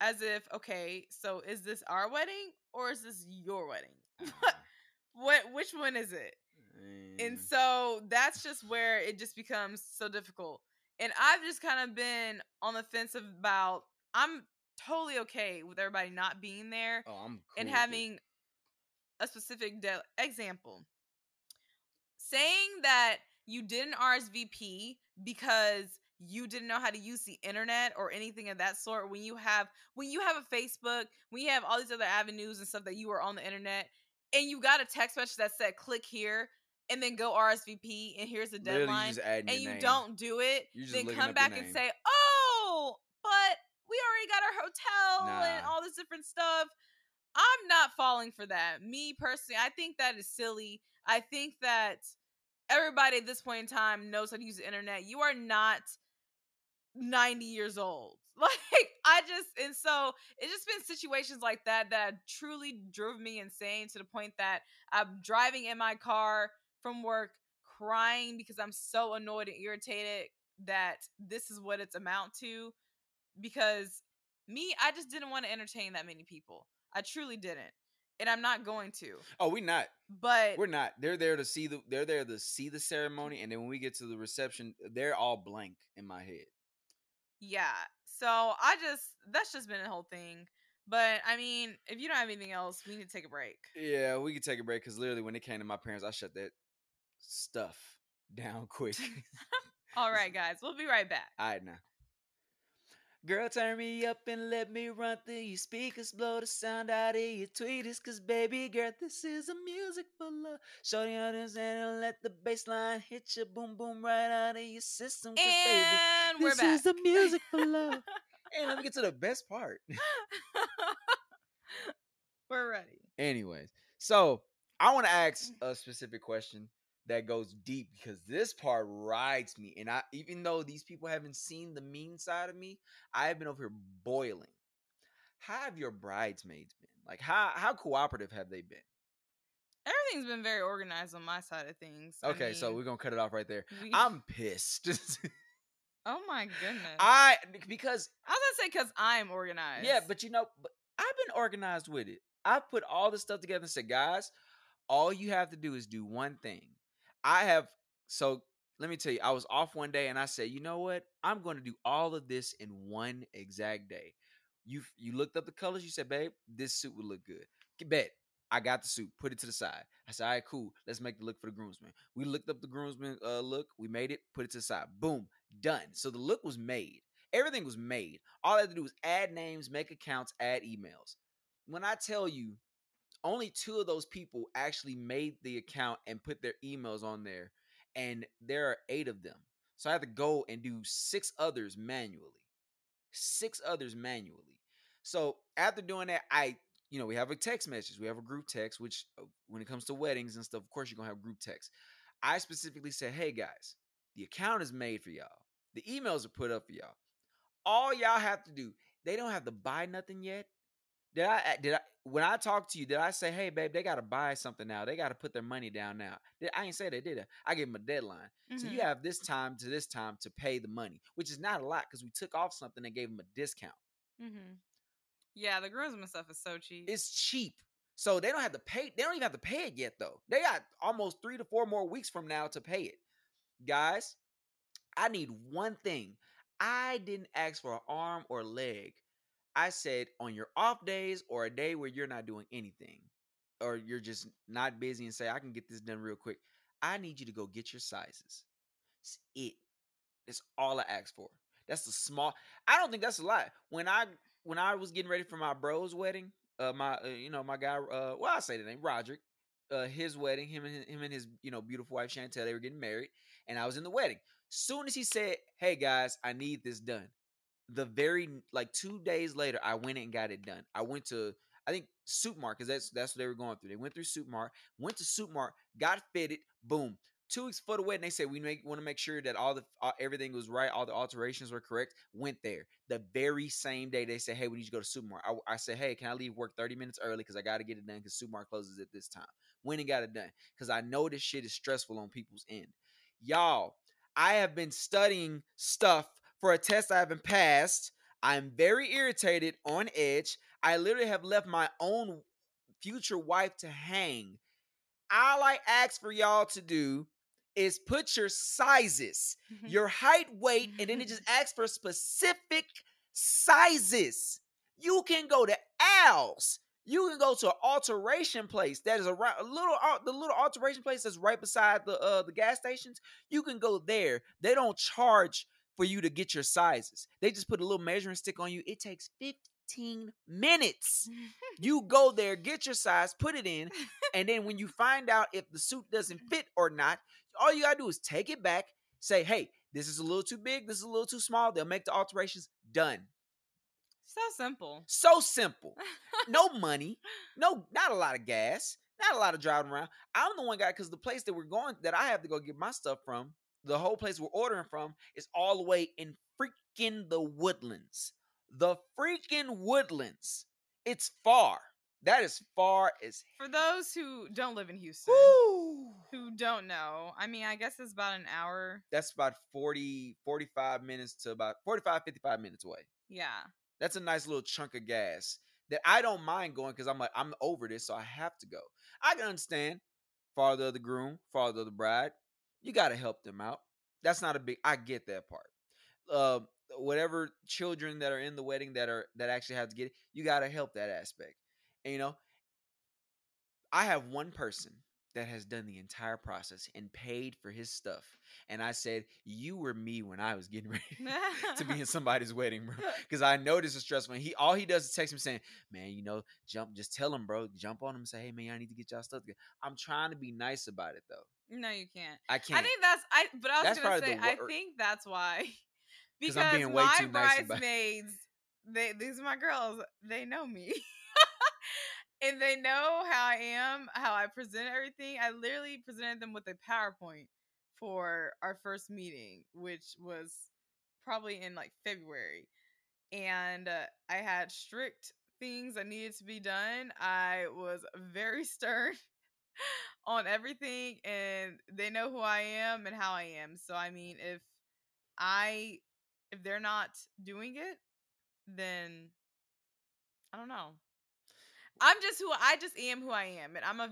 as if, okay, so is this our wedding or is this your wedding? Which one is it? And so that's just where it just becomes so difficult. And I've just kind of been on the fence about, I'm totally okay with everybody not being there. Oh, I'm cool and having a specific example. Saying that you didn't RSVP because you didn't know how to use the internet or anything of that sort, when you have a Facebook, when you have all these other avenues and stuff that you are on the internet, and you got a text message that said click here and then go RSVP and here's the deadline, you just add and you name. Don't do it, then come back and say, oh, but we already got our hotel and all this different stuff. I'm not falling for that. Me personally, I think that is silly. I think that everybody at this point in time knows how to use the internet. You are not 90 years old. And so it's just been situations like that that truly drove me insane, to the point that I'm driving in my car from work crying because I'm so annoyed and irritated that this is what it's amount to. Because me, I just didn't want to entertain that many people. I truly didn't. And I'm not going to. Oh, we're not. But we're not. They're there to see the ceremony, and then when we get to the reception, they're all blank in my head. Yeah. So that's just been the whole thing. But I mean, if you don't have anything else, we need to take a break. Yeah, we can take a break, because literally when it came to my parents, I shut that stuff down quick. All right, guys, we'll be right back. All right now. Girl, turn me up and let me run through your speakers, blow the sound out of your tweeters, cause baby girl, this is a music for love. Show the audience and let the bass line hit you, boom, boom, right out of your system. Cause and baby, we're this back. Is a music for love. And let me get to the best part. We're ready. Anyways, so I want to ask a specific question that goes deep, because this part rides me, and I, even though these people haven't seen the mean side of me, I have been over here boiling. How have your bridesmaids been? Like, how cooperative have they been? Everything's been very organized on my side of things. Okay, so we're gonna cut it off right there. I'm pissed. Oh my goodness! Because I'm organized. Yeah, but I've been organized with it. I put all this stuff together and said, guys, all you have to do is do one thing. So let me tell you, I was off one day and I said, you know what? I'm going to do all of this in one exact day. You looked up the colors. You said, babe, this suit would look good. Bet. I got the suit. Put it to the side. I said, all right, cool. Let's make the look for the groomsman. We looked up the groomsman look. We made it. Put it to the side. Boom. Done. So the look was made. Everything was made. All I had to do was add names, make accounts, add emails. When I tell you, only two of those people actually made the account and put their emails on there, and there are 8 of them. So I had to go and do 6 others manually. So after doing that, we have a text message. We have a group text, which when it comes to weddings and stuff, of course, you're going to have group text. I specifically said, hey, guys, the account is made for y'all. The emails are put up for y'all. All y'all have to do, they don't have to buy nothing yet. Did I when I talked to you, did I say, hey, babe, they got to buy something now. They got to put their money down now. I ain't say that, did I? I gave them a deadline. Mm-hmm. So you have this time to pay the money, which is not a lot, because we took off something and gave them a discount. Mm-hmm. Yeah, the groomsmen stuff is so cheap. It's cheap. So they don't have to pay. They don't even have to pay it yet, though. They got almost 3 to 4 more weeks from now to pay it. Guys, I need one thing. I didn't ask for an arm or a leg. I said, on your off days or a day where you're not doing anything or you're just not busy and say, I can get this done real quick, I need you to go get your sizes. That's it. That's all I asked for. That's the small. I don't think that's a lot. When I was getting ready for my bro's wedding, my guy, I say the name, Roderick, his wedding, him and his, beautiful wife, Chantel, they were getting married, and I was in the wedding. Soon as he said, hey guys, I need this done, the very 2 days later, I went and got it done. I went to, I think, Supermart, because that's what they were going through. They went through Supermart, went to Supermart, got fitted, boom. 2 weeks before the wedding, they said, we want to make sure that everything was right, all the alterations were correct. Went there. The very same day, they said, hey, we need you to go to Supermart. I said, hey, can I leave work 30 minutes early, because I got to get it done, because Supermart closes at this time. Went and got it done, because I know this shit is stressful on people's end. Y'all, I have been studying stuff for a test I haven't passed. I'm very irritated, on edge. I literally have left my own future wife to hang. All I asked for y'all to do is put your sizes, your height, weight, and then it just asks for specific sizes. You can go to Al's. You can go to an alteration place that is around the little alteration place that's right beside the gas stations. You can go there. They don't charge for you to get your sizes. They just put a little measuring stick on you. It takes 15 minutes. You go there, get your size, put it in, and then when you find out if the suit doesn't fit or not, all you gotta do is take it back, say, hey, this is a little too big, this is a little too small. They'll make the alterations. Done. So simple. So simple. No money. No, not a lot of gas. Not a lot of driving around. I'm the one guy, because the place that we're going, that I have to go get my stuff from, the whole place we're ordering from is all the way in freaking the Woodlands. The freaking Woodlands. It's far. That is far as hell. For those who don't live in Houston, who don't know, I mean, I guess it's about an hour. That's about 45 minutes to about 45, 55 minutes away. Yeah. That's a nice little chunk of gas that I don't mind going, because I'm like, I'm over this, so I have to go. I can understand father of the groom, father of the bride. You got to help them out. That's not a big, I get that part. Whatever children that are in the wedding that actually have to get it, you got to help that aspect. And, you know, I have one person that has done the entire process and paid for his stuff. And I said, you were me when I was getting ready to be in somebody's wedding, bro. Because I know this is stressful. And all he does is text me saying, man, you know, just tell him, bro, jump on him and say, hey, man, I need to get y'all stuff together. I'm trying to be nice about it, though. No, you can't. I can't. I think that's why. Because I'm being way too nice about it. My bridesmaids, these are my girls, they know me. And they know how I am, how I present everything. I literally presented them with a PowerPoint for our first meeting, which was probably in like February. And I had strict things that needed to be done. I was very stern on everything, and they know who I am and how I am. So, I mean, if they're not doing it, then I don't know. I just am who I am, and I'm going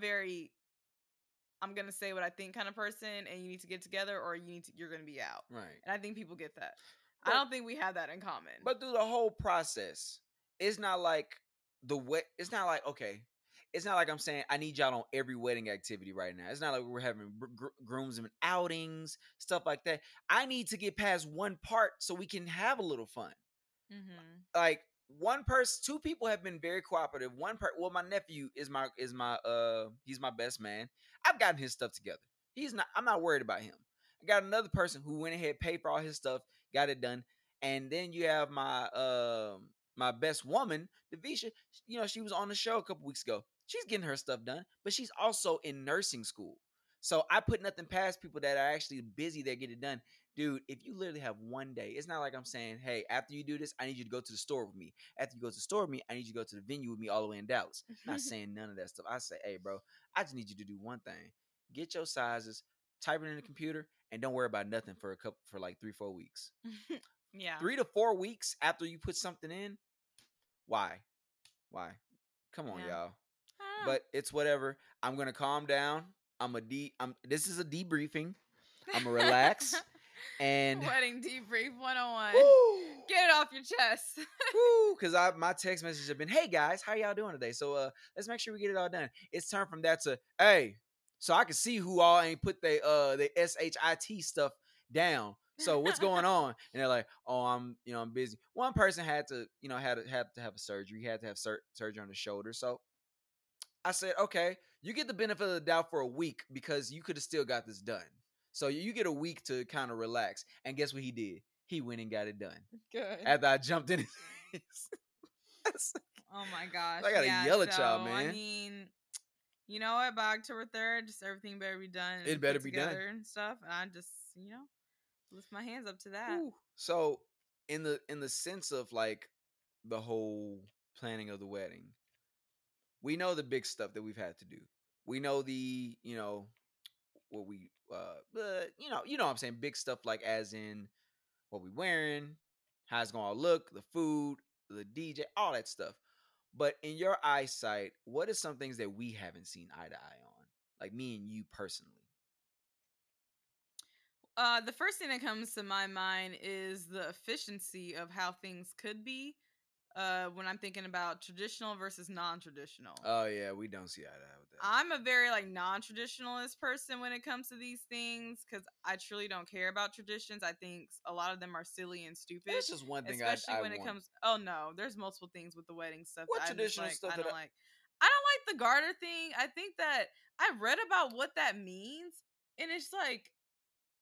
to say what I think kind of person, and you need to get together or you're going to be out. Right. And I think people get that. But I don't think we have that in common. But through the whole process, it's not like I'm saying I need y'all on every wedding activity right now. It's not like we're having groomsmen outings, stuff like that. I need to get past one part so we can have a little fun. Mm-hmm. Like, one person, two people have been very cooperative. One person, well, my nephew is my he's my best man. I've gotten his stuff together. I'm not worried about him. I got another person who went ahead, paid for all his stuff, got it done. And then you have my, my best woman, Devisha. You know, she was on the show a couple weeks ago. She's getting her stuff done, but she's also in nursing school. So I put nothing past people that are actually busy that get it done. Dude, if you literally have one day, it's not like I'm saying, hey, after you do this, I need you to go to the store with me. After you go to the store with me, I need you to go to the venue with me all the way in Dallas. I'm not saying none of that stuff. I say, hey, bro, I just need you to do one thing. Get your sizes, type it in the computer, and don't worry about nothing for like 3-4 weeks. Yeah. 3 to 4 weeks after you put something in. Why? Come on, y'all. But it's whatever. I'm going to calm down. This is a debriefing. I'm going to relax. And wedding debrief 101. Woo! Get it off your chest. Woo! Because my text messages have been, hey guys, how y'all doing today? So let's make sure we get it all done. It's turned from that to, hey, so I can see who all ain't put they SHIT stuff down. So what's going on? And they're like, oh, I'm busy. One person had to have a surgery. He had to have surgery on his shoulder. So I said, okay, you get the benefit of the doubt for a week because you could have still got this done. So you get a week to kind of relax. And guess what he did? He went and got it done. Good. After I jumped in his face. Oh, my gosh. I got to yell at y'all, man. I mean, you know what? By October 3rd, just everything better be done. It better be done. And stuff. And I just, you know, lift my hands up to that. Ooh. So in the sense of, like, the whole planning of the wedding, we know the big stuff that we've had to do. We know the, you know, what we... you know what I'm saying, big stuff, like as in what we wearing, how it's gonna look, the food, the DJ, all that stuff. But in your eyesight, what are some things that we haven't seen eye to eye on, like me and you personally? The first thing that comes to my mind is the efficiency of how things could be when I'm thinking about traditional versus non-traditional. Oh, yeah. We don't see eye to eye with that. I'm a very, like, non-traditionalist person when it comes to these things because I truly don't care about traditions. I think a lot of them are silly and stupid. That's just one thing especially when it comes... Oh, no. There's multiple things with the wedding stuff. What traditional stuff I don't like? I don't like the garter thing. I think that I read about what that means, and it's like...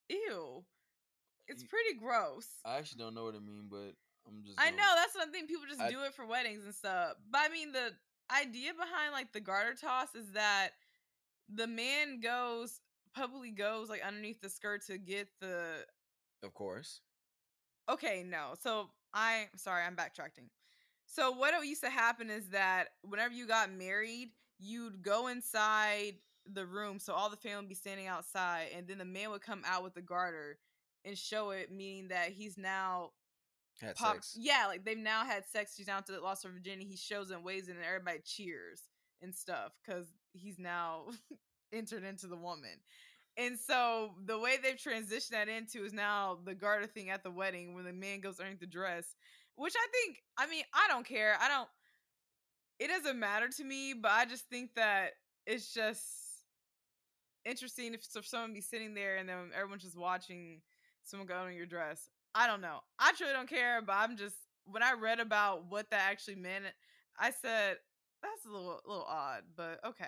Ew, it's pretty gross. I actually don't know what I mean, but I'm just. I know that's what I'm thinking. People just do it for weddings and stuff. But I mean, the idea behind like the garter toss is that the man goes like underneath the skirt to get the. Of course. Okay, no. So I'm backtracking. So what used to happen is that whenever you got married, you'd go inside the room, so all the family would be standing outside, and then the man would come out with the garter and show it, meaning that he's now had sex. Yeah, like they've now had sex. She's now lost her virginity. He shows and waves it, and everybody cheers and stuff because he's now entered into the woman. And so the way they've transitioned that into is now the garter thing at the wedding when the man goes underneath the dress, which I don't care. It doesn't matter to me, but I just think that it's just interesting if someone be sitting there and then everyone's just watching someone go on your dress. I don't know. I truly don't care, but I'm just, when I read about what that actually meant, I said, that's a little odd, but okay.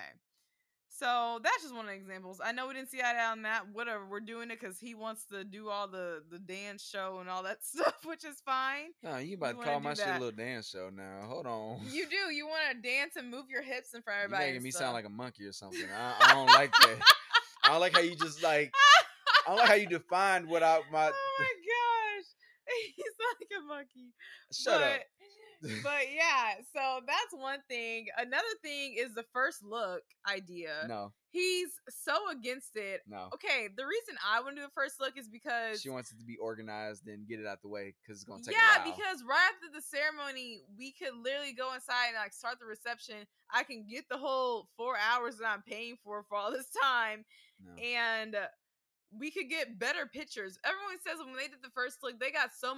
So that's just one of the examples. I know we didn't see eye to eye on that. Whatever, we're doing it because he wants to do all the dance show and all that stuff, which is fine. No, you about to call my shit a little dance show now. Hold on. You do. You want to dance and move your hips in front of everybody. You're making me sound like a monkey or something. I don't like that. I don't like how you just like. I don't like how you defined what I my. Oh my gosh, he's like a monkey. Shut up. But yeah, so that's one thing. Another thing is the first look idea. No. He's so against it. No. Okay, the reason I wouldn't do a first look is because she wants it to be organized and get it out the way because it's going to take a while. Yeah, because right after the ceremony, we could literally go inside and like start the reception. I can get the whole 4 hours that I'm paying for all this time. No. And we could get better pictures. Everyone says when they did the first look, they got so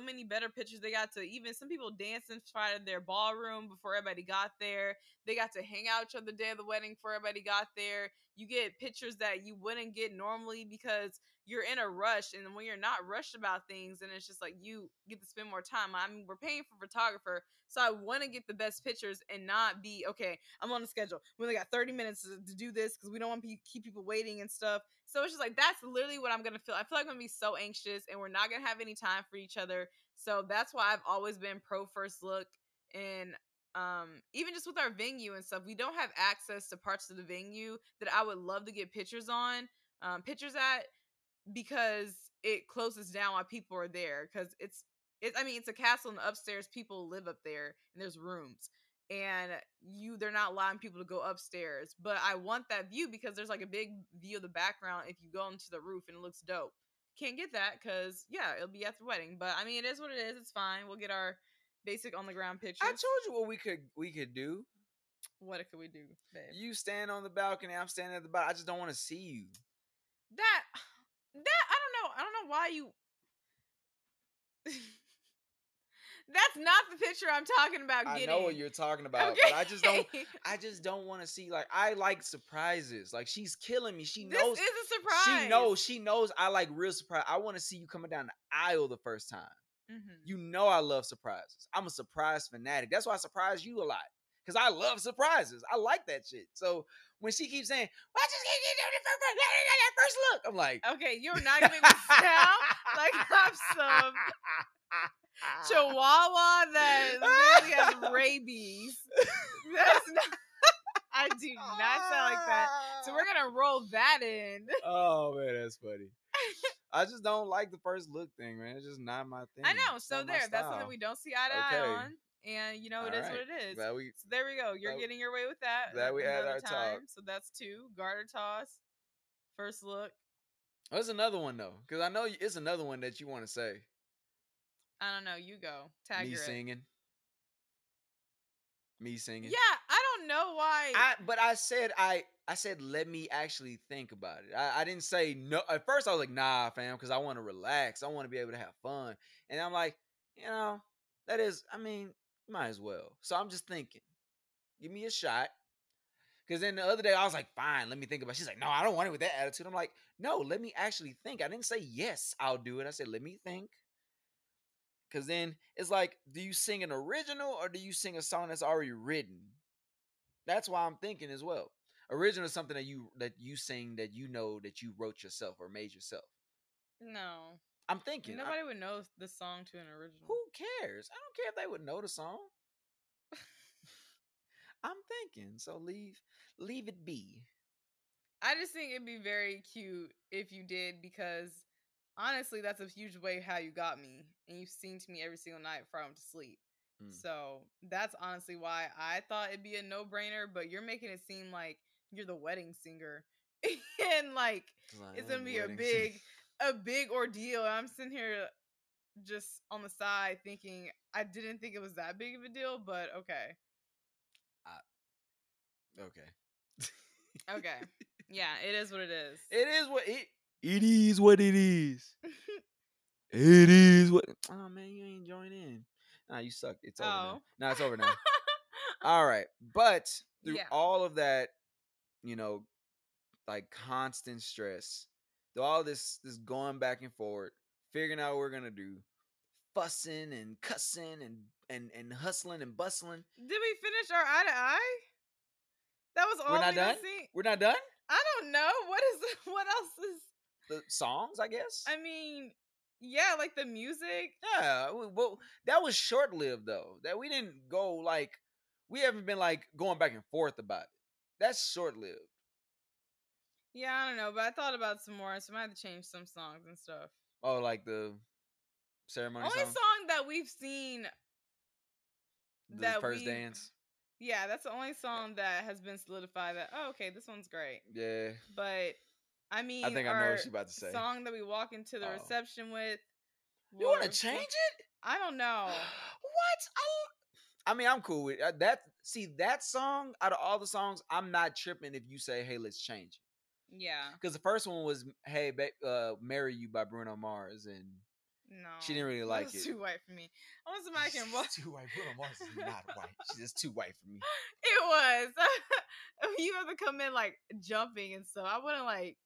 many better pictures. They got to even some people dance inside of their ballroom before everybody got there. They got to hang out each other the day of the wedding before everybody got there. You get pictures that you wouldn't get normally because you're in a rush. And when you're not rushed about things, and it's just like you get to spend more time. I mean, we're paying for a photographer, so I want to get the best pictures and not be, okay, I'm on the schedule. We only got 30 minutes to do this because we don't want to keep people waiting and stuff. So it's just like, that's literally what I'm going to feel. I feel like I'm going to be so anxious and we're not going to have any time for each other. So that's why I've always been pro first look. And even just with our venue and stuff, we don't have access to parts of the venue that I would love to get pictures at because it closes down while people are there. Cause it's a castle and upstairs people live up there and there's rooms and they're not allowing people to go upstairs, but I want that view because there's like a big view of the background. If you go into the roof and it looks dope, can't get that. Cause yeah, it'll be at the wedding, but I mean, it is what it is. It's fine. We'll get our basic on the ground picture. I told you what we could do. What could we do, babe? You stand on the balcony, I'm standing at the bottom. I just don't want to see you. That I don't know why you. That's not the picture I'm talking about. I know what you're talking about, okay. But I just don't want to see. Like I like surprises. Like she's killing me. She knows this is a surprise. She knows I like real surprise. I want to see you coming down the aisle the first time. Mm-hmm. You know I love surprises. I'm a surprise fanatic. That's why I surprise you a lot. Because I love surprises. I like that shit. So when she keeps saying, well, I just can't get that first look. I'm like, okay, you're not going to sound like I'm some chihuahua that literally has rabies. That's not. I do not sound like that. So we're going to roll that in. Oh, man, that's funny. I just don't like the first look thing, man. It's just not my thing. I know. So that's something we don't see eye to eye on. And, you know, it is what it is. So there we go. You're getting your way with that. Glad we had our time. So that's 2. Garter toss. First look. There's another one, though. Because I know it's another one that you want to say. I don't know. You go. Tag it. Me singing. Yeah, I don't. don't know why. I said, let me actually think about it. I didn't say no. At first, I was like, nah, fam, because I want to relax. I want to be able to have fun. And I'm like, you know, that is, I mean, might as well. So I'm just thinking, give me a shot. Because then the other day, I was like, fine, let me think about it. She's like, no, I don't want it with that attitude. I'm like, no, let me actually think. I didn't say, yes, I'll do it. I said, let me think. Because then it's like, do you sing an original or do you sing a song that's already written? That's why I'm thinking as well. Original is something that you sing that you know that you wrote yourself or made yourself. No. I'm thinking. Nobody would know the song to an original. Who cares? I don't care if they would know the song. I'm thinking. So leave it be. I just think it'd be very cute if you did, because honestly, that's a huge way how you got me. And you've seen to me every single night before I went to sleep. Mm. So that's honestly why I thought it'd be a no-brainer, but you're making it seem like you're the wedding singer. And like it's gonna be a big ordeal. And I'm sitting here just on the side thinking I didn't think it was that big of a deal, but okay. Okay. Okay. Yeah, it is what it is. It is what it is. It is what. Oh man, you ain't joining in. Nah, you suck. It's over now. Nah, it's over now. All right. But through all of that, you know, like constant stress, through all this going back and forward, figuring out what we're gonna do, fussing and cussing and hustling and bustling. Did we finish our eye to eye? That was all. We're not done. We're not done. I don't know. What else is the songs? I guess. I mean. Yeah, like the music. Yeah, well, that was short-lived though. That we didn't go like we haven't been like going back and forth about it. That's short-lived. Yeah, I don't know, but I thought about some more, so I had to change some songs and stuff. Oh, like the ceremony. Only song that we've seen. The first dance. Yeah, that's the only song that has been solidified. That this one's great. Yeah, but. I mean, I think I know what she's about to say. Song that we walk into the reception with. You want to change it? I don't know. What? I mean, I'm cool with it. That. See, that song, out of all the songs, I'm not tripping if you say, hey, let's change it. Yeah. Because the first one was, hey, Marry You by Bruno Mars. And she didn't really like it. It's too white for me. I want somebody can watch. Too white. Bruno Mars is not white. She's just too white for me. It was. You have to come in like jumping and stuff. I wouldn't like.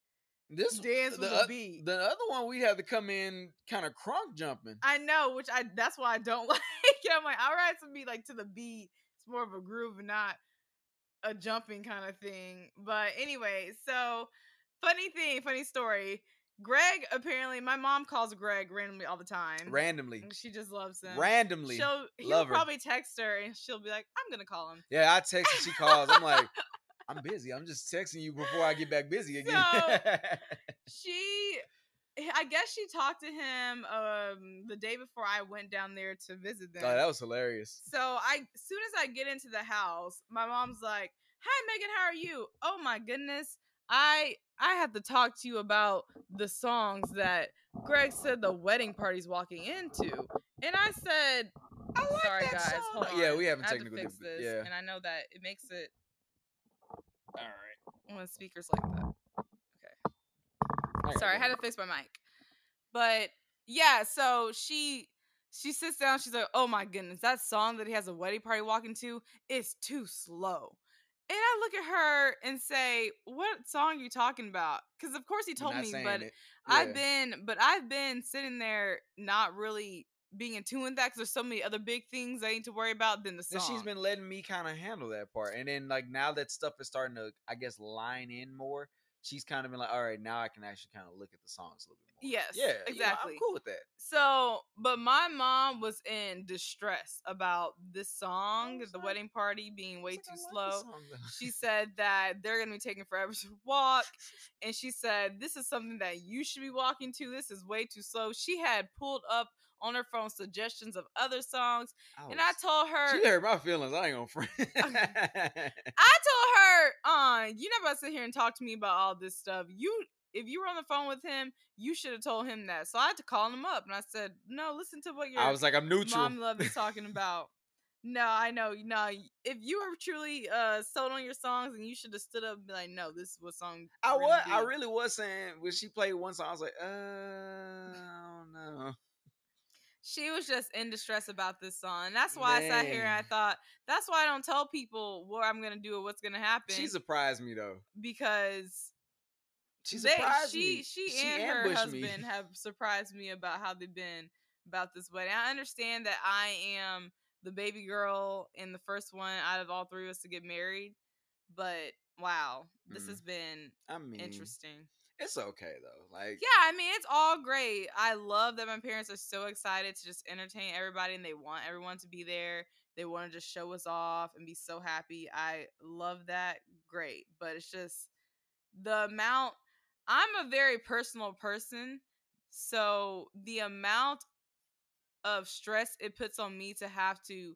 This dance was a beat. The other one we had to come in kind of crunk jumping. I know, which that's why I don't like it. I'm like, all right, to be like to the beat. It's more of a groove and not a jumping kind of thing. But anyway, so funny story. Greg, apparently, my mom calls Greg randomly all the time. Randomly. She just loves him. Randomly. He'll probably text her and she'll be like, I'm gonna call him. Yeah, I text and she calls. I'm like, I'm busy. I'm just texting you before I get back busy again. So, I guess she talked to him the day before I went down there to visit them. Oh, that was hilarious. So as soon as I get into the house, my mom's like, hi, Megan, how are you? Oh, my goodness. I have to talk to you about the songs that Greg said the wedding party's walking into. And I said, I like sorry, that guys. Song. Hold on. Yeah, we haven't technically fixed this. Yeah. And I know that it makes it. All right. When speakers like that. Okay. Right. Sorry, I had to fix my mic. But yeah, so she sits down. She's like, "Oh my goodness, that song that he has a wedding party walking to is too slow." And I look at her and say, "What song are you talking about?" Because of course he told me, but yeah. I've been sitting there not really being in tune with that because there's so many other big things I need to worry about than the song. And she's been letting me kind of handle that part. And then like now that stuff is starting to, I guess, line in more, she's kind of been like, all right, now I can actually kind of look at the songs a little bit more. Yes. Yeah, exactly. You know, I'm cool with that. So, but my mom was in distress about this song, the wedding party being way too slow. She said that they're going to be taking forever to walk. And she said, this is something that you should be walking to. This is way too slow. She had pulled up on her phone suggestions of other songs. I told her. She hurt my feelings. I ain't gonna front. I told her, you're not about to sit here and talk to me about all this stuff. If you were on the phone with him, you should have told him that. So I had to call him up and I said, no, listen to what your mom love is talking about. No, I know. No, if you were truly sold on your songs, and you should have stood up and be like, no, this is what song. I really was saying when she played one song, I was like, I don't know. She was just in distress about this song. And that's why I sat here and I thought, that's why I don't tell people what I'm going to do or what's going to happen. She surprised me, though. Because she surprised me. She and her husband have surprised me about how they've been about this wedding. I understand that I am the baby girl and the first one out of all three of us to get married. But, wow, this has been interesting. It's okay, though. Yeah, I mean, it's all great. I love that my parents are so excited to just entertain everybody, and they want everyone to be there. They want to just show us off and be so happy. I love that. Great. But it's just the amount. I'm a very personal person, so the amount of stress it puts on me to have to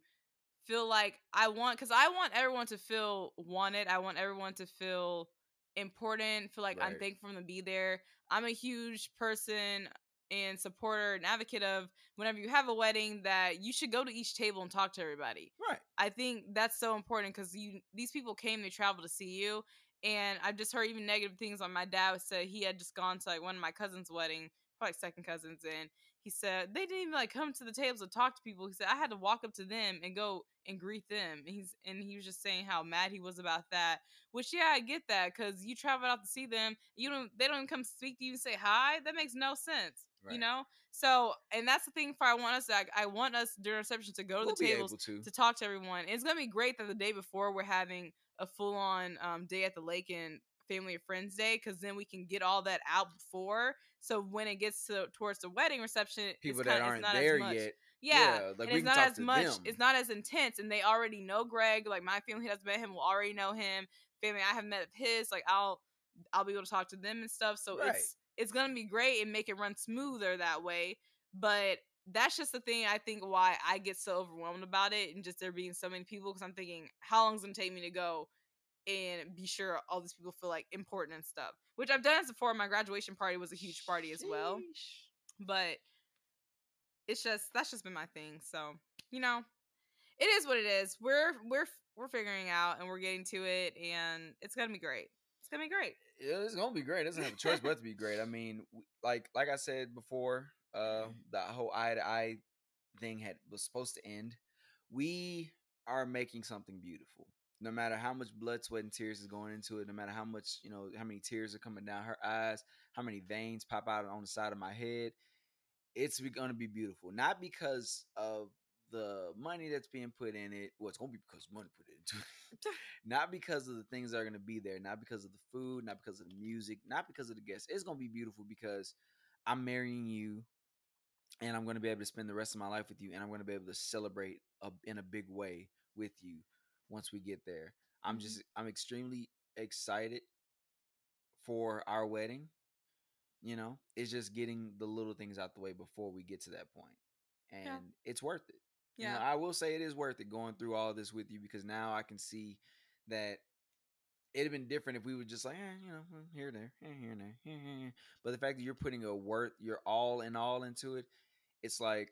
feel like because I want everyone to feel wanted. I want everyone to feel important, feel like I'm thankful to be there. I'm a huge person and supporter and advocate of whenever you have a wedding that you should go to each table and talk to everybody. Right. I think that's so important because these people came, they traveled to see you. And I've just heard even negative things on my dad said he had just gone to one of my cousin's wedding, probably second cousins, and he said they didn't even come to the tables to talk to people. He said I had to walk up to them and go and greet them. And he was just saying how mad he was about that. Which I get that because you traveled out to see them. They don't even come speak to you and say hi. That makes no sense, right. You know. So and that's the thing for I want us during reception to go to the tables to talk to everyone. It's gonna be great that the day before we're having a full on day at the lake and family and friends day, because then we can get all that out before, so when it gets towards the wedding reception, people that aren't there yet, it's not as much, it's not as intense, and they already know Greg. My family has met him, will already know him. Family I have met his, I'll be able to talk to them and stuff, so it's gonna be great and make it run smoother that way. But that's just the thing, I think, why I get so overwhelmed about it, and just there being so many people, because I'm thinking, how long is it gonna take me to go and be sure all these people feel important and stuff, which I've done this before. My graduation party was a huge party as well, but that's just been my thing. So, it is what it is. We're figuring out, and we're getting to it, and it's going to be great. It's going to be great. It's going to be great. It doesn't have a choice but to be great. I mean, like I said before, the whole eye to eye thing was supposed to end. We are making something beautiful. No matter how much blood, sweat, and tears is going into it, no matter how much, how many tears are coming down her eyes, how many veins pop out on the side of my head, it's going to be beautiful. Not because of the money that's being put in it. Well, it's going to be because money put into it. Not because of the things that are going to be there. Not because of the food. Not because of the music. Not because of the guests. It's going to be beautiful because I'm marrying you, and I'm going to be able to spend the rest of my life with you, and I'm going to be able to celebrate in a big way with you. Once we get there, I'm extremely excited for our wedding. It's just getting the little things out the way before we get to that point. And it's worth it. Yeah. I will say it is worth it going through all this with you, because now I can see that it'd have been different if we were just here, there, here, there, here. But the fact that you're putting your all into it, it's like,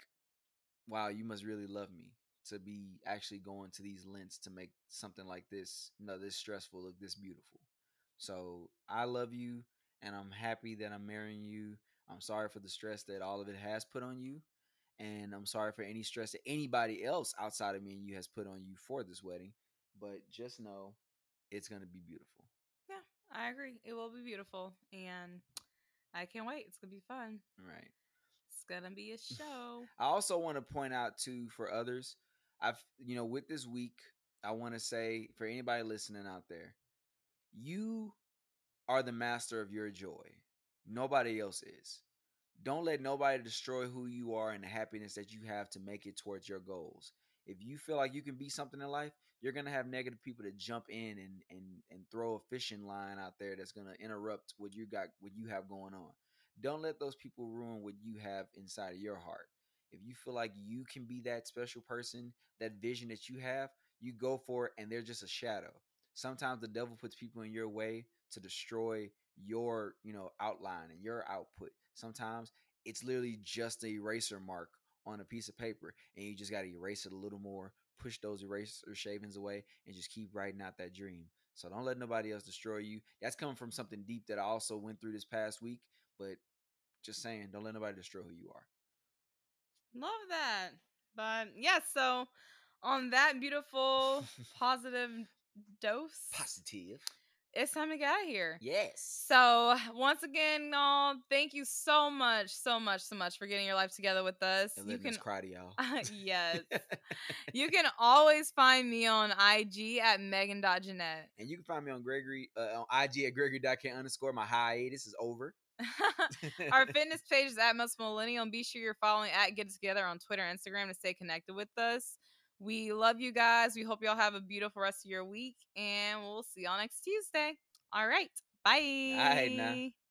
wow, you must really love me to be actually going to these lengths to make something like this, this stressful, look this beautiful. So I love you, and I'm happy that I'm marrying you. I'm sorry for the stress that all of it has put on you, and I'm sorry for any stress that anybody else outside of me and you has put on you for this wedding. But just know it's going to be beautiful. Yeah, I agree. It will be beautiful, and I can't wait. It's going to be fun. Right. It's going to be a show. I also want to point out, too, for others, with this week, I want to say for anybody listening out there, you are the master of your joy. Nobody else is. Don't let nobody destroy who you are and the happiness that you have to make it towards your goals. If you feel like you can be something in life, you're going to have negative people to jump in and throw a fishing line out there that's going to interrupt what you have going on. Don't let those people ruin what you have inside of your heart. If you feel like you can be that special person, that vision that you have, you go for it, and they're just a shadow. Sometimes the devil puts people in your way to destroy your, outline and your output. Sometimes it's literally just an eraser mark on a piece of paper, and you just got to erase it a little more, push those eraser shavings away and just keep writing out that dream. So don't let nobody else destroy you. That's coming from something deep that I also went through this past week, but just saying, don't let nobody destroy who you are. Love that. But yeah, so on that beautiful positive dose. Positive. It's time to get out of here. Yes. So once again, y'all, thank you so much, so much, so much for getting your life together with us. And letting us cry to y'all. Yes. You can always find me on IG at Megan.Jeanette. And you can find me on Gregory on IG at Gregory.K_. My hiatus is over. Our fitness page is at Most Millennial. Be sure you're following at Get It Together on Twitter and Instagram to stay connected with us. We love you guys. We hope y'all have a beautiful rest of your week, and we'll see y'all next Tuesday. All right. Bye. All right, nah.